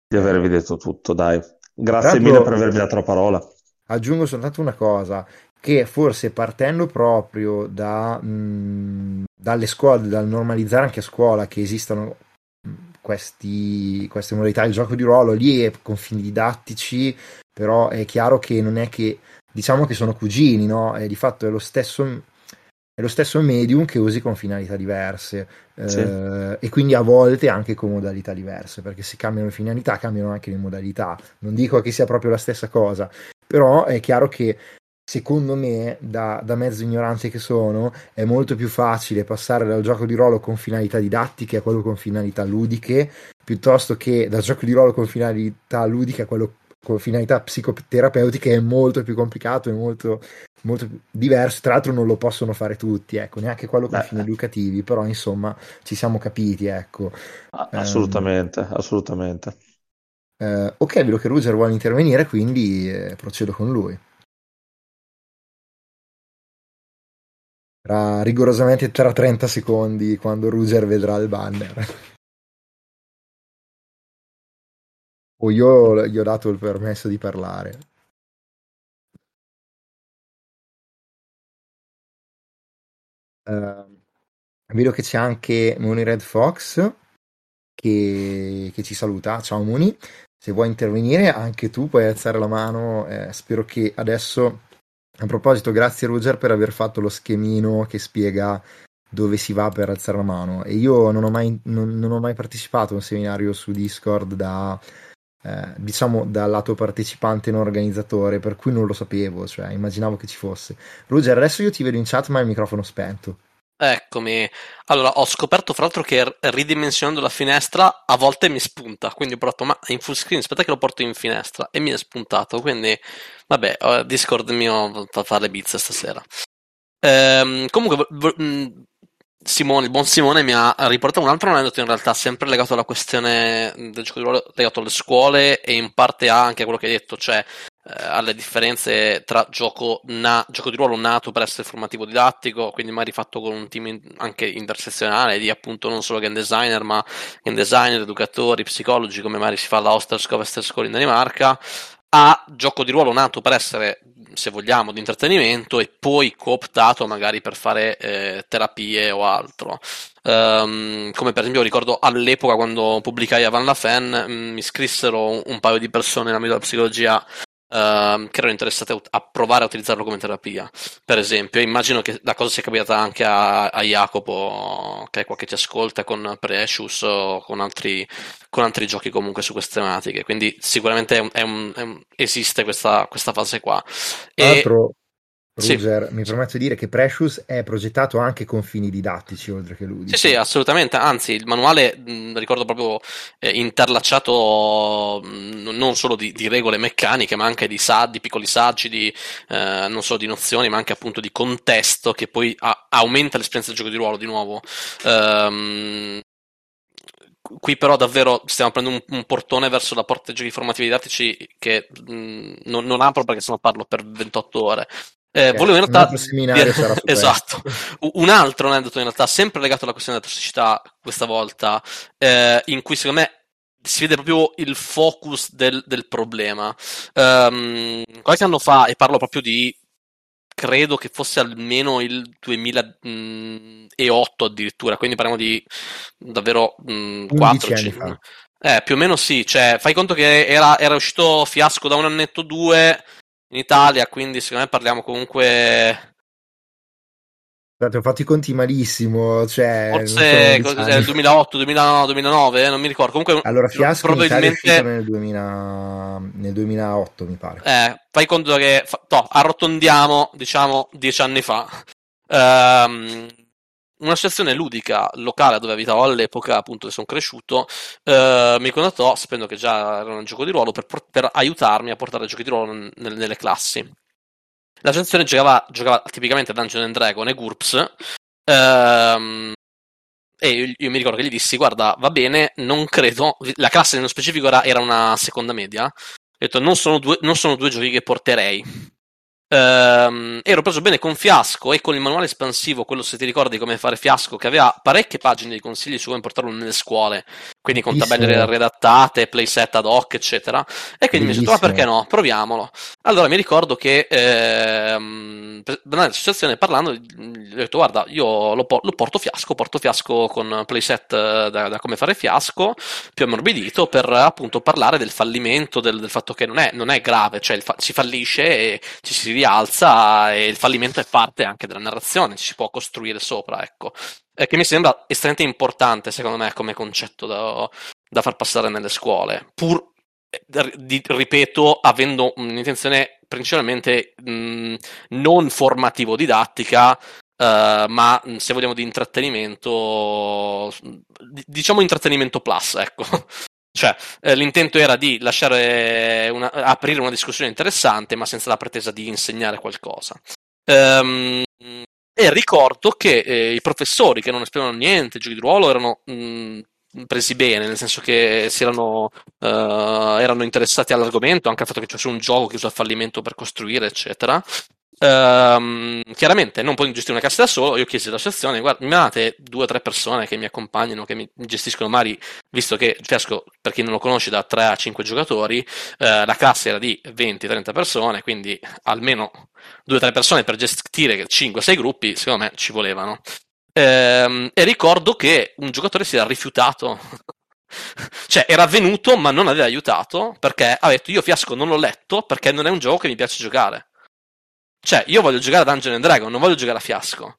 Di avervi detto tutto, dai. Grazie Tanto, mille per avermi dato la parola. Aggiungo soltanto una cosa, che forse partendo proprio da, mh, dalle scuole, dal normalizzare anche a scuola che esistano questi, queste modalità di gioco di ruolo, lì è con fini didattici, però è chiaro che non è che diciamo che sono cugini, no? E di fatto è lo stesso, è lo stesso medium che usi con finalità diverse, sì. eh, e quindi a volte anche con modalità diverse, perché se cambiano le finalità cambiano anche le modalità. Non dico che sia proprio la stessa cosa, però è chiaro che secondo me, da, da mezzo ignorante che sono, è molto più facile passare dal gioco di ruolo con finalità didattiche a quello con finalità ludiche, piuttosto che dal gioco di ruolo con finalità ludiche a quello con finalità psicoterapeutiche. È molto più complicato e molto, molto diverso, tra l'altro non lo possono fare tutti, ecco, neanche quello con Beh. fini educativi, però insomma ci siamo capiti, ecco. Assolutamente, um, assolutamente. Uh, ok, vedo che Rugger vuole intervenire, quindi eh, procedo con lui. Tra, rigorosamente tra trenta secondi, quando Rugger vedrà il banner. O io gli ho dato il permesso di parlare. Uh, vedo che c'è anche Moni Red Fox che, che ci saluta. Ciao Moni, se vuoi intervenire anche tu puoi alzare la mano. Eh, spero che adesso, a proposito, grazie Rugger per aver fatto lo schemino che spiega dove si va per alzare la mano. E io non ho mai, non, non ho mai partecipato a un seminario su Discord da... Eh, diciamo dal lato partecipante non organizzatore, per cui non lo sapevo, cioè immaginavo che ci fosse. Rugger, adesso io ti vedo in chat ma il microfono spento. Eccomi. Allora, ho scoperto fra l'altro che ridimensionando la finestra a volte mi spunta, quindi ho provato ma in full screen, aspetta che lo porto in finestra, e mi è spuntato, quindi vabbè, Discord mio fa fare le bizze stasera. Ehm, comunque Simone, il buon Simone mi ha riportato un altro aneddoto, in realtà sempre legato alla questione del gioco di ruolo, legato alle scuole e in parte anche a quello che hai detto, cioè eh, alle differenze tra gioco, na- gioco di ruolo nato per essere formativo didattico, quindi magari fatto con un team in- anche intersezionale di appunto non solo game designer ma game designer, educatori, psicologi, come magari si fa alla Østerskov, Østerskov in Danimarca, a gioco di ruolo nato per essere, se vogliamo, di intrattenimento e poi cooptato magari per fare eh, terapie o altro. Um, come per esempio ricordo all'epoca quando pubblicai Avan la Fan, mh, mi scrissero un, un paio di persone nell'ambito della psicologia Uh, che erano interessate a provare a utilizzarlo come terapia, per esempio. Io immagino che la cosa sia capitata anche a, a Jacopo, che è qua che ci ascolta, con Precious o con altri, con altri giochi comunque su queste tematiche, quindi sicuramente è un, è un, è un, esiste questa, questa fase qua. Tra l'altro, Rugger, sì, mi permetto di dire che Precious è progettato anche con fini didattici oltre che ludici. Sì, sì, assolutamente, anzi il manuale mh, ricordo proprio eh, interlacciato mh, non solo di, di regole meccaniche ma anche di, sa- di piccoli saggi, di, eh, non solo di nozioni ma anche appunto di contesto, che poi a- aumenta l'esperienza del gioco di ruolo di nuovo. Ehm... Qui però davvero stiamo aprendo un, un portone verso la porta dei giochi formativi didattici che mh, non, non apro perché sennò parlo per ventotto ore. Eh, okay, volevo in realtà un dire, esatto, un altro aneddoto in realtà sempre legato alla questione della tossicità questa volta, eh, in cui secondo me si vede proprio il focus del, del problema. Um, qualche anno fa, e parlo proprio di, credo che fosse almeno il duemilaotto addirittura, quindi parliamo di davvero quattro cinque eh, più o meno sì, cioè fai conto che era, era uscito Fiasco da un annetto due in Italia, quindi secondo me parliamo comunque... Guardate, ho fatto i conti malissimo, cioè... Forse è il duemilaotto, duemilanove, non mi ricordo. Comunque, allora Fiasco probabilmente... in Italia è uscito nel duemilaotto, mi pare. Eh, fai conto che, no, arrotondiamo, diciamo, dieci anni fa. Ehm... Um... Un'associazione ludica locale dove abitavo all'epoca, appunto, che sono cresciuto, eh, mi contattò, sapendo che già era un gioco di ruolo, per, per aiutarmi a portare giochi di ruolo n- nelle classi. L'associazione giocava, giocava tipicamente a Dungeon and Dragons e GURPS, ehm, e io, io mi ricordo che gli dissi, guarda, va bene, non credo, la classe nello specifico era, era una seconda media, ho detto, non sono due, non sono due giochi che porterei. Um, ero preso bene con Fiasco e con il manuale espansivo, quello, se ti ricordi, come fare Fiasco, che aveva parecchie pagine di consigli su come portarlo nelle scuole, quindi con tabelle redattate, playset ad hoc, eccetera. E quindi Bellissimo. Mi sono detto, ma perché no, proviamolo. Allora mi ricordo che ehm, nell'associazione, parlando, gli ho detto, guarda, io lo, por- lo porto Fiasco porto Fiasco con playset da, da come fare Fiasco più ammorbidito, per appunto parlare del fallimento, del, del fatto che non è, non è grave, cioè il fa- si fallisce e ci si rialza, e il fallimento è parte anche della narrazione, ci si può costruire sopra, ecco, eh, che mi sembra estremamente importante secondo me come concetto da, da far passare nelle scuole, pur di, ripeto, avendo un'intenzione principalmente mh, non formativo didattica, eh, ma se vogliamo di intrattenimento, diciamo intrattenimento plus, ecco. Cioè, eh, l'intento era di lasciare una, aprire una discussione interessante, ma senza la pretesa di insegnare qualcosa. Ehm, e ricordo che eh, i professori che non esprimevano niente, giochi di ruolo, erano mh, presi bene, nel senso che si erano, eh, erano interessati all'argomento, anche al fatto che c'è un gioco che usa il fallimento per costruire, eccetera. Ehm, chiaramente non puoi gestire una classe da solo. Io chiesi all'associazione, guarda, mi date due o tre persone che mi accompagnano, che mi gestiscono magari, visto che Fiasco, per chi non lo conosce, da tre a cinque giocatori, eh, la classe era di venti trenta persone, quindi almeno due o tre persone per gestire cinque sei gruppi secondo me ci volevano. Ehm, e ricordo che un giocatore si era rifiutato cioè era venuto ma non aveva aiutato, perché ha detto, io Fiasco non l'ho letto perché non è un gioco che mi piace giocare. Cioè, io voglio giocare a Dungeon and Dragon, non voglio giocare a Fiasco.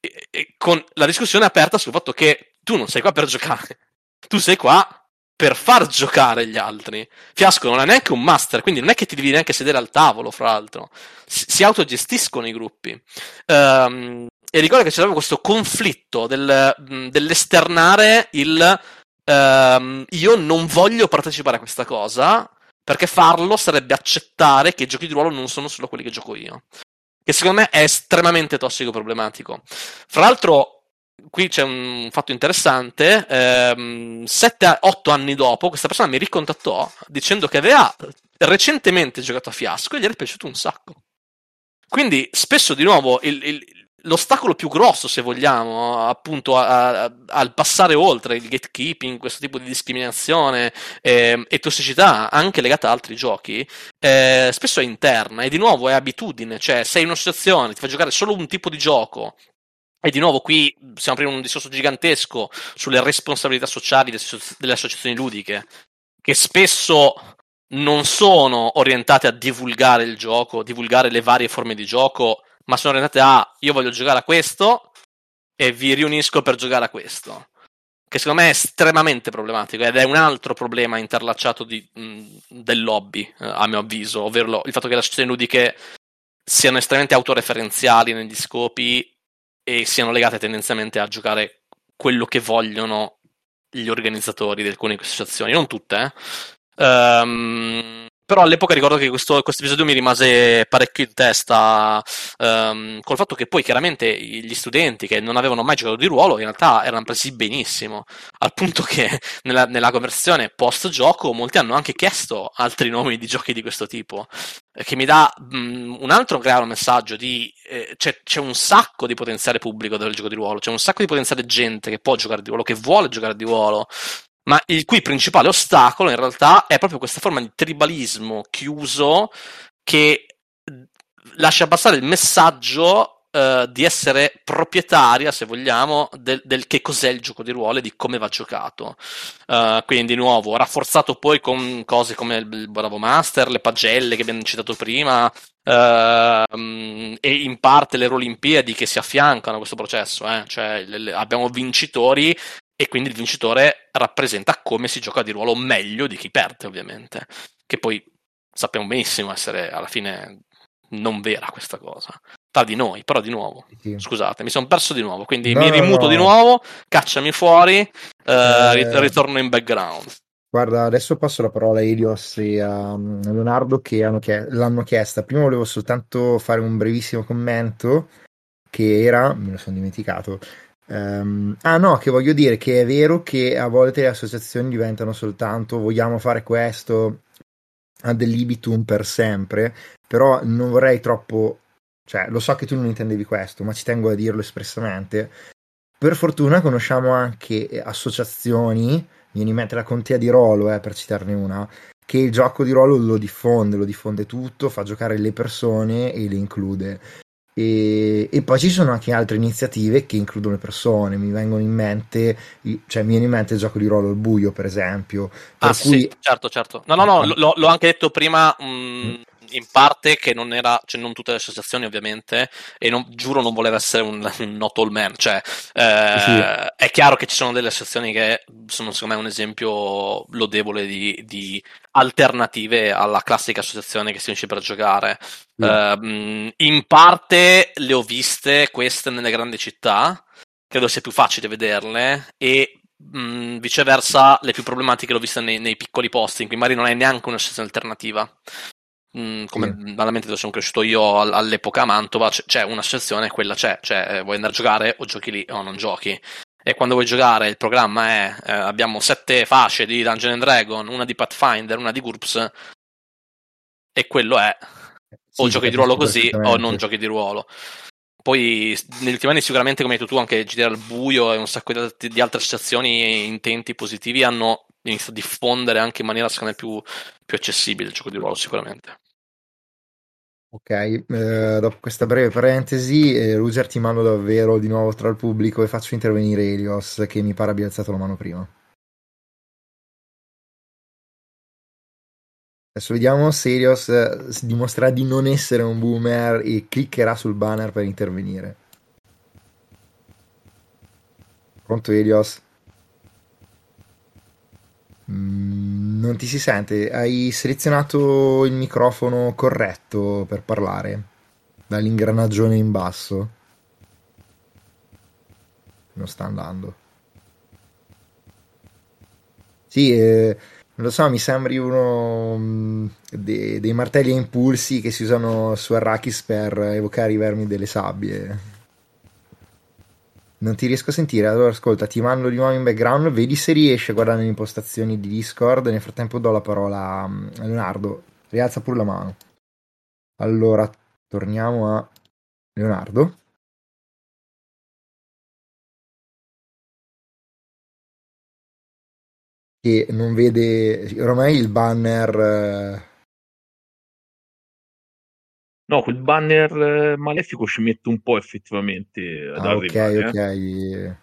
E, e con la discussione aperta sul fatto che tu non sei qua per giocare, tu sei qua per far giocare gli altri. Fiasco non è neanche un master, quindi non è che ti devi neanche sedere al tavolo, fra l'altro. Si, si autogestiscono i gruppi. Um, e ricordo che c'era questo conflitto del, dell'esternare il... Um, io non voglio partecipare a questa cosa... perché farlo sarebbe accettare che i giochi di ruolo non sono solo quelli che gioco io. Che secondo me è estremamente tossico e problematico. Fra l'altro, qui c'è un fatto interessante, ehm, sette otto anni dopo, questa persona mi ricontattò dicendo che aveva recentemente giocato a Fiasco e gli era piaciuto un sacco. Quindi, spesso, di nuovo, il, il, l'ostacolo più grosso, se vogliamo, appunto, a, a, al passare oltre il gatekeeping, questo tipo di discriminazione eh, e tossicità anche legata a altri giochi, eh, spesso è interna, e di nuovo è abitudine, cioè sei in un'associazione, ti fa giocare solo un tipo di gioco, e di nuovo qui stiamo aprendo un discorso gigantesco sulle responsabilità sociali delle, delle associazioni ludiche, che spesso non sono orientate a divulgare il gioco, divulgare le varie forme di gioco, ma sono orientate a, io voglio giocare a questo e vi riunisco per giocare a questo, che secondo me è estremamente problematico, ed è un altro problema interlacciato di, mh, del lobby, eh, a mio avviso, ovvero lo, il fatto che le associazioni ludiche siano estremamente autoreferenziali negli scopi e siano legate tendenzialmente a giocare quello che vogliono gli organizzatori di alcune associazioni, non tutte, eh. Um, Però all'epoca ricordo che questo, questo episodio mi rimase parecchio in testa, ehm, col fatto che poi chiaramente gli studenti che non avevano mai giocato di ruolo in realtà erano presi benissimo, al punto che nella, nella conversazione post-gioco molti hanno anche chiesto altri nomi di giochi di questo tipo, che mi dà mh, un altro chiaro messaggio di eh, c'è, c'è un sacco di potenziale pubblico del gioco di ruolo, c'è un sacco di potenziale gente che può giocare di ruolo, che vuole giocare di ruolo, ma il cui principale ostacolo in realtà è proprio questa forma di tribalismo chiuso che lascia passare il messaggio eh, di essere proprietaria, se vogliamo, del, del che cos'è il gioco di ruolo e di come va giocato. Uh, quindi, di nuovo, rafforzato poi con cose come il Bravo Master, le pagelle che abbiamo citato prima, Uh, e in parte le Olimpiadi che si affiancano a questo processo, eh? Cioè le, le, abbiamo vincitori e quindi il vincitore rappresenta come si gioca di ruolo meglio di chi perde, ovviamente, che poi sappiamo benissimo essere alla fine non vera questa cosa, tra di noi, però di nuovo, sì. Scusate, mi sono perso di nuovo, quindi no, mi rimuto no. di nuovo, cacciami fuori, uh, eh... ritorno in background. Guarda, adesso passo la parola a Elios e a Leonardo che hanno chie- l'hanno chiesta. Prima volevo soltanto fare un brevissimo commento che era, me lo sono dimenticato, um, ah no, che voglio dire che è vero che a volte le associazioni diventano soltanto vogliamo fare questo ad libitum per sempre, però non vorrei troppo, cioè lo so che tu non intendevi questo, ma ci tengo a dirlo espressamente. Per fortuna conosciamo anche associazioni, viene in mente la Contea di Rolo, eh, per citarne una, che il gioco di ruolo lo diffonde, lo diffonde tutto, fa giocare le persone e le include. E, e poi ci sono anche altre iniziative che includono le persone, mi vengono in mente, cioè mi viene in mente il gioco di ruolo al buio, per esempio. Per ah cui... sì, certo, certo. No, no, no, l- l'ho anche detto prima... Mh... in parte che non era, cioè non tutte le associazioni ovviamente, e non, giuro non voleva essere un, un not all man, cioè eh, sì. È chiaro che ci sono delle associazioni che sono secondo me un esempio lodevole di, di alternative alla classica associazione che si unisce per giocare, sì. eh, in parte le ho viste queste nelle grandi città, credo sia più facile vederle, e mh, viceversa le più problematiche le ho viste nei, nei piccoli posti in cui magari non hai neanche un'associazione alternativa. Mm, come sì. Banalmente dove sono cresciuto io all'epoca a Mantova c'è, c'è un'associazione, quella c'è, cioè vuoi andare a giocare o giochi lì o non giochi, e quando vuoi giocare il programma è eh, abbiamo sette fasce di Dungeon and Dragons, una di Pathfinder, una di GURPS, e quello è sì, o giochi di ruolo così o non giochi di ruolo. Poi negli ultimi anni sicuramente, come hai detto tu, anche G D R al Buio e un sacco di altre associazioni intenti positivi hanno inizia a diffondere anche in maniera secondo me più, più accessibile il gioco di ruolo, sicuramente. Ok, eh, dopo questa breve parentesi, eh, Ruger, ti mando davvero di nuovo tra il pubblico e faccio intervenire Elios, che mi pare abbia alzato la mano prima. Adesso vediamo se Elios eh, dimostrerà di non essere un boomer e cliccherà sul banner per intervenire. Pronto Elios? Non ti si sente, hai selezionato il microfono corretto per parlare, dall'ingranagione in basso. Non sta andando. Sì, eh, non lo so, mi sembri uno mh, de- dei martelli a impulsi che si usano su Arrakis per evocare i vermi delle sabbie. Non ti riesco a sentire, allora ascolta, ti mando di nuovo in background, vedi se riesci a guardare le impostazioni di Discord, nel frattempo do la parola a Leonardo, rialza pure la mano. Allora, torniamo a Leonardo. Che non vede, ormai il banner... No, quel banner malefico ci mette un po' effettivamente ad ah, arrivare. Ok, eh. ok.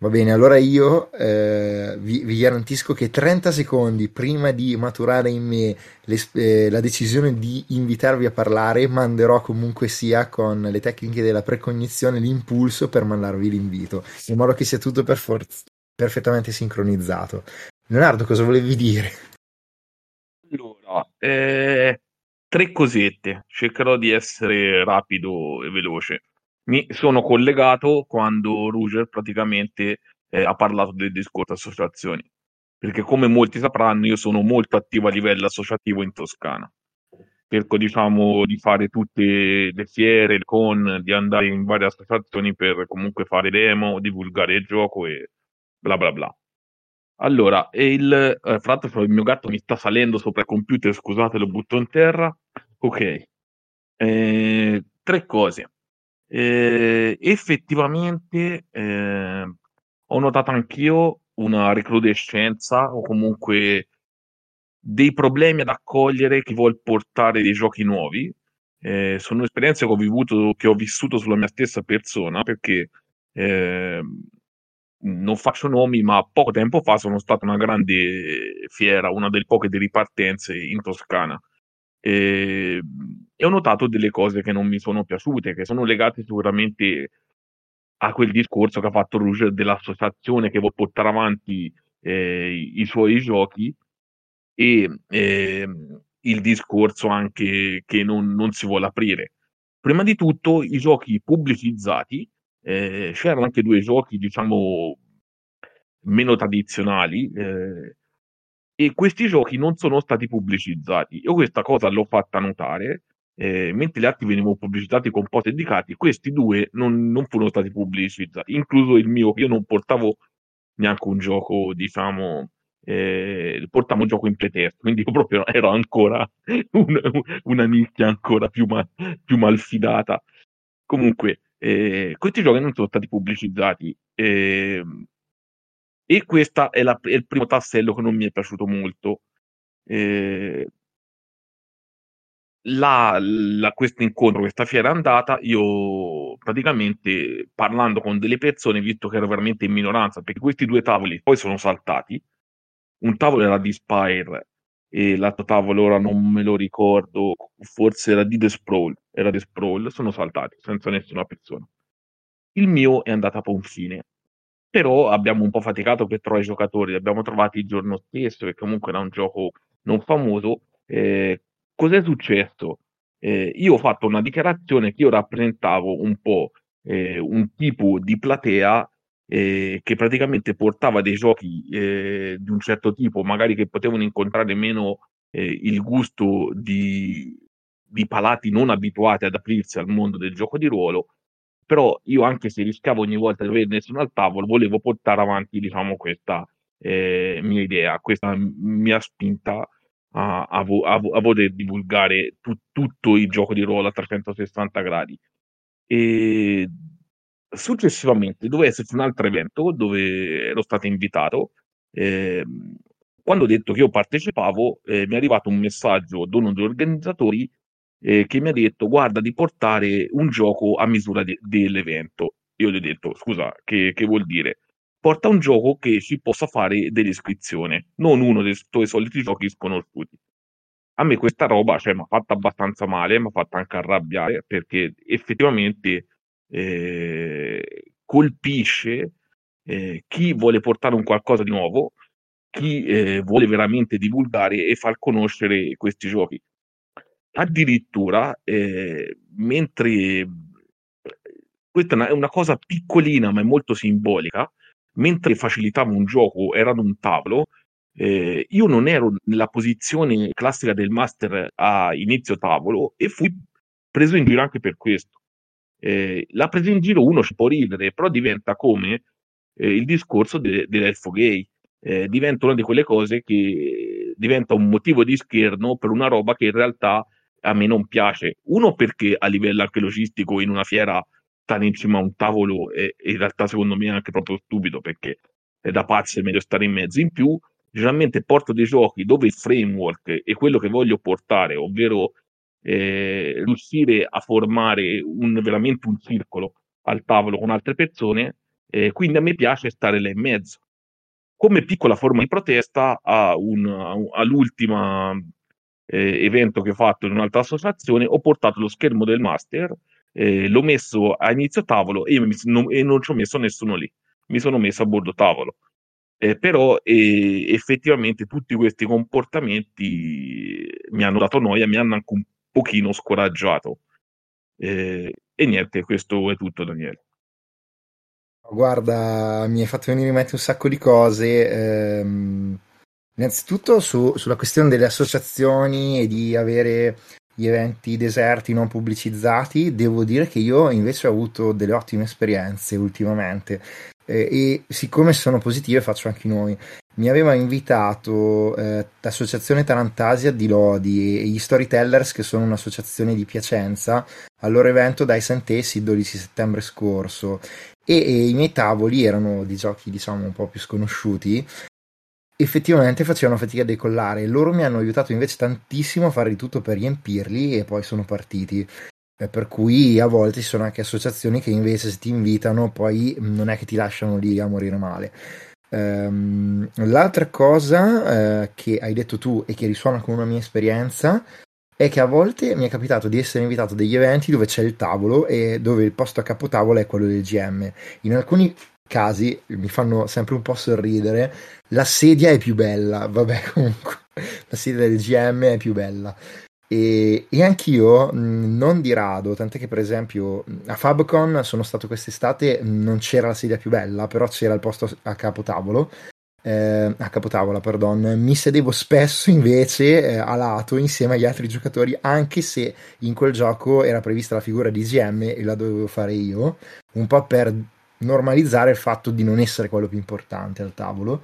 Va bene, allora io eh, vi, vi garantisco che trenta secondi prima di maturare in me le, eh, la decisione di invitarvi a parlare, manderò comunque sia con le tecniche della precognizione l'impulso per mandarvi l'invito, in modo che sia tutto per forza perfettamente sincronizzato. Leonardo, cosa volevi dire? Allora, eh... tre cosette, cercherò di essere rapido e veloce. Mi sono collegato quando Ruger praticamente eh, ha parlato del discorso associazioni. perché come molti sapranno io sono molto attivo a livello associativo in Toscana. Cerco, diciamo, di fare tutte le fiere, con, di andare in varie associazioni per comunque fare demo, divulgare il gioco e bla bla bla. Allora, e il, eh, fra l'altro il mio gatto mi sta salendo sopra il computer, scusate, lo butto in terra. Ok, eh, tre cose. Eh, effettivamente eh, ho notato anch'io una recrudescenza o comunque dei problemi ad accogliere chi vuol portare dei giochi nuovi. Eh, sono esperienze che ho vivuto, che ho vissuto sulla mia stessa persona, perché eh, non faccio nomi, ma poco tempo fa sono stata una grande fiera, una delle poche di ripartenze in Toscana, eh, e ho notato delle cose che non mi sono piaciute, che sono legate sicuramente a quel discorso che ha fatto Rouge dell'associazione che vuol portare avanti eh, i suoi giochi, e eh, il discorso anche che non, non si vuole aprire. Prima di tutto i giochi pubblicizzati, eh, c'erano anche due giochi, diciamo, meno tradizionali, eh, e questi giochi non sono stati pubblicizzati. Io questa cosa l'ho fatta notare, eh, mentre gli altri venivano pubblicizzati con post dedicati, questi due non, non furono stati pubblicizzati, incluso il mio, che io non portavo neanche un gioco, diciamo, Eh, portavo un gioco in pretesto, quindi io proprio ero ancora un, una nicchia ancora più, ma, più malfidata. Comunque eh, questi giochi non sono stati pubblicizzati, eh, e questo è, è il primo tassello che non mi è piaciuto molto, eh, la, la, questo incontro, questa fiera è andata, io praticamente parlando con delle persone, visto che ero veramente in minoranza, perché questi due tavoli poi sono saltati. Un tavolo era di Spire e l'altro tavolo, ora non me lo ricordo, forse era di The Sprawl, era The Sprawl, sono saltati senza nessuna persona. Il mio è andato a buon fine, però abbiamo un po' faticato per trovare i giocatori, li abbiamo trovati il giorno stesso, perché comunque era un gioco non famoso. Eh, cos'è successo? Eh, io ho fatto una dichiarazione che io rappresentavo un po' eh, un tipo di platea, Eh, che praticamente portava dei giochi eh, di un certo tipo, magari che potevano incontrare meno eh, il gusto di, di palati non abituati ad aprirsi al mondo del gioco di ruolo, però io, anche se rischiavo ogni volta di avere nessuno al tavolo, volevo portare avanti, diciamo, questa eh, mia idea, questa mia spinta a, a, vo- a, vo- a voler divulgare tu- tutto il gioco di ruolo a trecentosessanta gradi. E successivamente doveva esserci un altro evento dove ero stato invitato. Eh, quando ho detto che io partecipavo, eh, mi è arrivato un messaggio da uno degli organizzatori eh, che mi ha detto: guarda, di portare un gioco a misura de- dell'evento. Io gli ho detto: scusa, che, che vuol dire? Porta un gioco che ci possa fare dell'iscrizione, non uno dei tuoi soliti giochi sconosciuti. A me questa roba, cioè, mi ha fatta abbastanza male, mi ha fatta anche arrabbiare, perché effettivamente Eh, colpisce eh, chi vuole portare un qualcosa di nuovo, chi eh, vuole veramente divulgare e far conoscere questi giochi. Addirittura eh, mentre questa è una, è una cosa piccolina ma è molto simbolica, mentre facilitavo un gioco, era ad un tavolo, eh, io non ero nella posizione classica del master a inizio tavolo e fui preso in giro anche per questo. Eh, la presa in giro uno ci può ridere, però diventa come eh, il discorso de- dell'elfo gay, eh, diventa una di quelle cose che diventa un motivo di scherno per una roba che in realtà a me non piace. Uno, perché a livello anche logistico in una fiera stare in cima a un tavolo è, in realtà secondo me è anche proprio stupido, perché è da pazzi, è meglio stare in mezzo. In più, generalmente porto dei giochi dove il framework è quello che voglio portare, ovvero Eh, riuscire a formare un, veramente un circolo al tavolo con altre persone, eh, quindi a me piace stare là in mezzo. Come piccola forma di protesta a un, a, all'ultimo eh, evento che ho fatto in un'altra associazione, ho portato lo schermo del master, eh, l'ho messo a inizio tavolo e, io mi, non, e non ci ho messo nessuno lì, mi sono messo a bordo tavolo. Eh, però eh, effettivamente tutti questi comportamenti mi hanno dato noia, mi hanno anche un pochino scoraggiato, eh, e niente, questo è tutto, Daniele. Guarda, mi hai fatto venire in mente un sacco di cose, ehm, Innanzitutto su, sulla questione delle associazioni e di avere gli eventi deserti non pubblicizzati, devo dire che io invece ho avuto delle ottime esperienze ultimamente, eh, e siccome sono positive faccio anche noi. Mi aveva invitato eh, l'associazione Tarantasia di Lodi e gli Storytellers, che sono un'associazione di Piacenza, al loro evento Dice and Tess il dodici settembre scorso, e, e i miei tavoli erano di giochi diciamo un po' più sconosciuti. Effettivamente facevano fatica a decollare, loro mi hanno aiutato invece tantissimo a fare di tutto per riempirli e poi sono partiti. Eh, per cui a volte ci sono anche associazioni che invece se ti invitano poi non è che ti lasciano lì a morire male. Um, l'altra cosa uh, che hai detto tu e che risuona con una mia esperienza è che a volte mi è capitato di essere invitato a degli eventi dove c'è il tavolo e dove il posto a capotavola è quello del G M. In alcuni casi mi fanno sempre un po' sorridere, la sedia è più bella, vabbè comunque la sedia del G M è più bella, e, e anch'io mh, non di rado, tant'è che per esempio a Fabcon sono stato quest'estate, non c'era la sedia più bella però c'era il posto a capotavolo, eh, a capotavola perdon, mi sedevo spesso invece eh, a lato insieme agli altri giocatori, anche se in quel gioco era prevista la figura di G M e la dovevo fare io, un po' per normalizzare il fatto di non essere quello più importante al tavolo.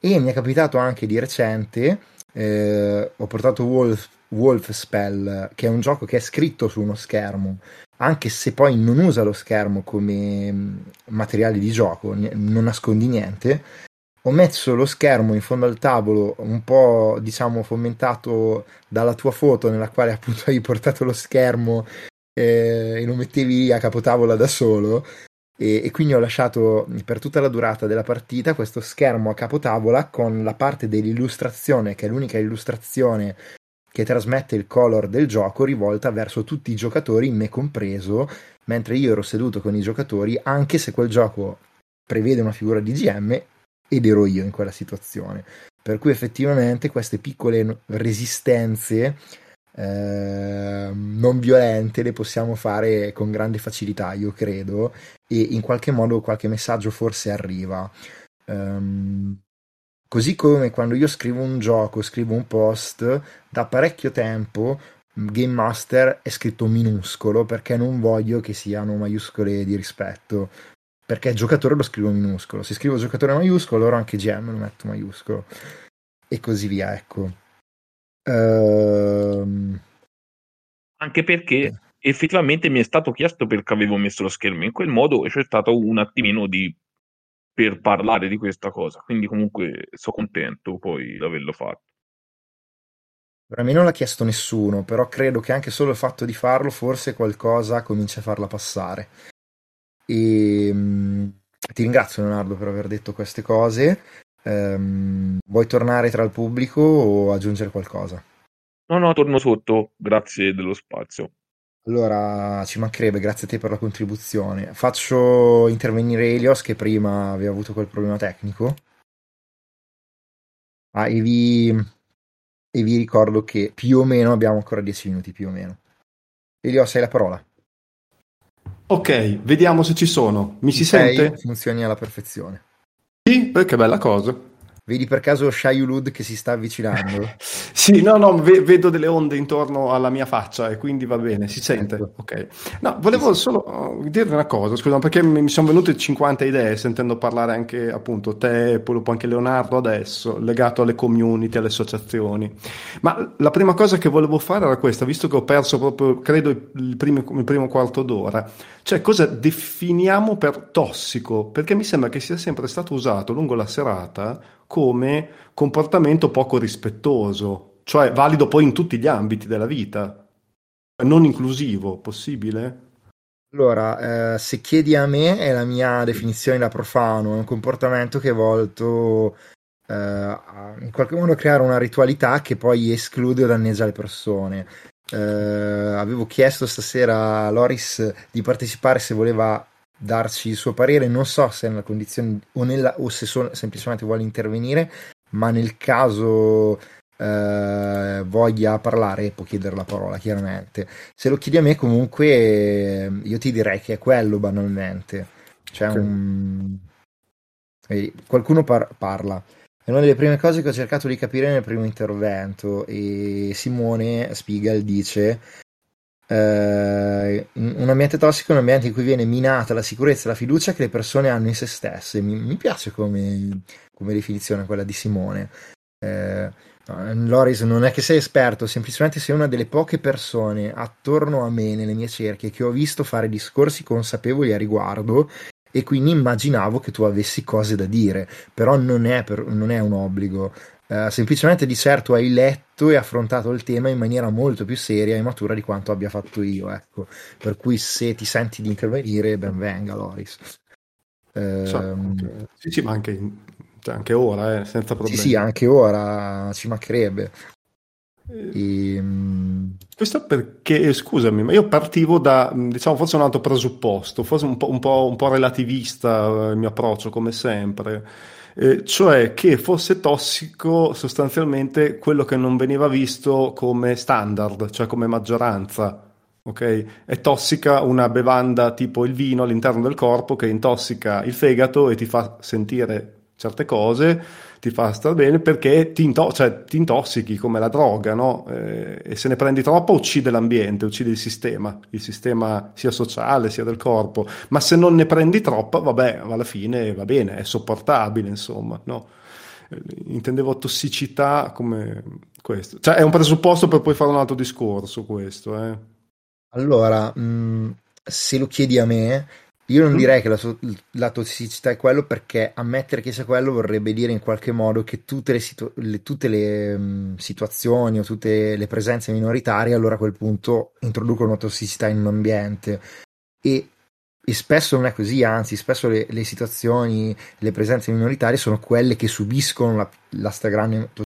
E mi è capitato anche di recente, eh, ho portato Wolf, Wolf Spell, che è un gioco che è scritto su uno schermo, anche se poi non usa lo schermo come materiale di gioco, non nascondi niente. Ho messo lo schermo in fondo al tavolo, un po' diciamo fomentato dalla tua foto nella quale appunto hai portato lo schermo eh, e lo mettevi a capotavola da solo. E, e quindi ho lasciato per tutta la durata della partita questo schermo a capotavola con la parte dell'illustrazione, che è l'unica illustrazione che trasmette il color del gioco, rivolta verso tutti i giocatori, me compreso, mentre io ero seduto con i giocatori, anche se quel gioco prevede una figura di G M ed ero io in quella situazione. Per cui effettivamente queste piccole resistenze Eh, non violente le possiamo fare con grande facilità, io credo, e in qualche modo qualche messaggio forse arriva. Um, così come quando io scrivo un gioco, scrivo un post, da parecchio tempo Game Master è scritto minuscolo perché non voglio che siano maiuscole di rispetto, perché giocatore lo scrivo minuscolo, se scrivo giocatore maiuscolo allora anche G M lo metto maiuscolo e così via, ecco. Uh... Anche perché effettivamente mi è stato chiesto perché avevo messo lo schermo in quel modo e c'è stato un attimino di per parlare di questa cosa, quindi comunque sono contento poi di averlo fatto. Per me non l'ha chiesto nessuno, però credo che anche solo il fatto di farlo forse qualcosa comincia a farla passare. E ti ringrazio Leonardo per aver detto queste cose. Um, vuoi tornare tra il pubblico o aggiungere qualcosa? No, no, torno sotto, grazie dello spazio. Allora, ci mancherebbe, grazie a te per la contribuzione. Faccio intervenire Elios, che prima aveva avuto quel problema tecnico. Ah, e vi, e vi ricordo che più o meno abbiamo ancora dieci minuti, più o meno. Elios, hai la parola. Ok, vediamo se ci sono. Mi si sei, sente? Funzioni alla perfezione. Sì, che bella cosa. Vedi per caso Shaiulud che si sta avvicinando? Sì, no, no, ve- vedo delle onde intorno alla mia faccia e quindi va bene, si sente. Ok. No, volevo solo dirvi una cosa, scusa, perché mi sono venute cinquanta idee sentendo parlare anche appunto te, poi anche Leonardo adesso, legato alle community, alle associazioni. Ma la prima cosa che volevo fare era questa, visto che ho perso proprio, credo, il primo, il primo quarto d'ora. Cioè, cosa definiamo per tossico? Perché mi sembra che sia sempre stato usato lungo la serata come comportamento poco rispettoso, cioè valido poi in tutti gli ambiti della vita, non inclusivo, possibile? Allora, eh, se chiedi a me, è la mia definizione da profano, è un comportamento che è volto eh, a, in qualche modo a creare una ritualità che poi esclude o danneggia le persone. Uh, avevo chiesto stasera a Loris di partecipare se voleva darci il suo parere, non so se è nella condizione o, nella, o se so, semplicemente vuole intervenire, ma nel caso uh, voglia parlare può chiedere la parola chiaramente. Se lo chiedi a me comunque io ti direi che è quello banalmente, cioè okay. un... qualcuno par- parla È una delle prime cose che ho cercato di capire nel primo intervento, e Simone Spiegel dice uh, un ambiente tossico è un ambiente in cui viene minata la sicurezza e la fiducia che le persone hanno in se stesse. Mi, mi piace come, come definizione quella di Simone. Uh, Loris, non è che sei esperto, semplicemente sei una delle poche persone attorno a me nelle mie cerchie che ho visto fare discorsi consapevoli a riguardo, e quindi immaginavo che tu avessi cose da dire, però non è, per, non è un obbligo, uh, semplicemente di certo hai letto e affrontato il tema in maniera molto più seria e matura di quanto abbia fatto io, ecco. Per cui se ti senti di intervenire, ben venga, Loris. Uh, so, okay. Sì, sì, ma anche in... anche ora, eh, senza problemi. Sì, sì, anche ora, ci mancherebbe. E... questo perché, scusami, ma io partivo da, diciamo, forse un altro presupposto, forse un po', un po', un po' relativista il mio approccio, come sempre, eh, cioè che fosse tossico sostanzialmente quello che non veniva visto come standard, cioè come maggioranza. Ok, è tossica una bevanda tipo il vino all'interno del corpo che intossica il fegato e ti fa sentire certe cose, ti fa star bene perché ti, into- cioè, ti intossichi come la droga, no? Eh, e se ne prendi troppo uccide l'ambiente, uccide il sistema, il sistema sia sociale sia del corpo, ma se non ne prendi troppo, vabbè, alla fine va bene, è sopportabile, insomma, no? Eh, intendevo tossicità come questo, cioè è un presupposto per poi fare un altro discorso questo, eh. Allora, mh, se lo chiedi a me, io non direi che la, so- la tossicità è quello, perché ammettere che sia quello vorrebbe dire in qualche modo che tutte le, situ- le, tutte le um, situazioni o tutte le presenze minoritarie allora a quel punto introducono tossicità in un ambiente, e, e spesso non è così, anzi spesso le, le situazioni, le presenze minoritarie sono quelle che subiscono la, la stragrande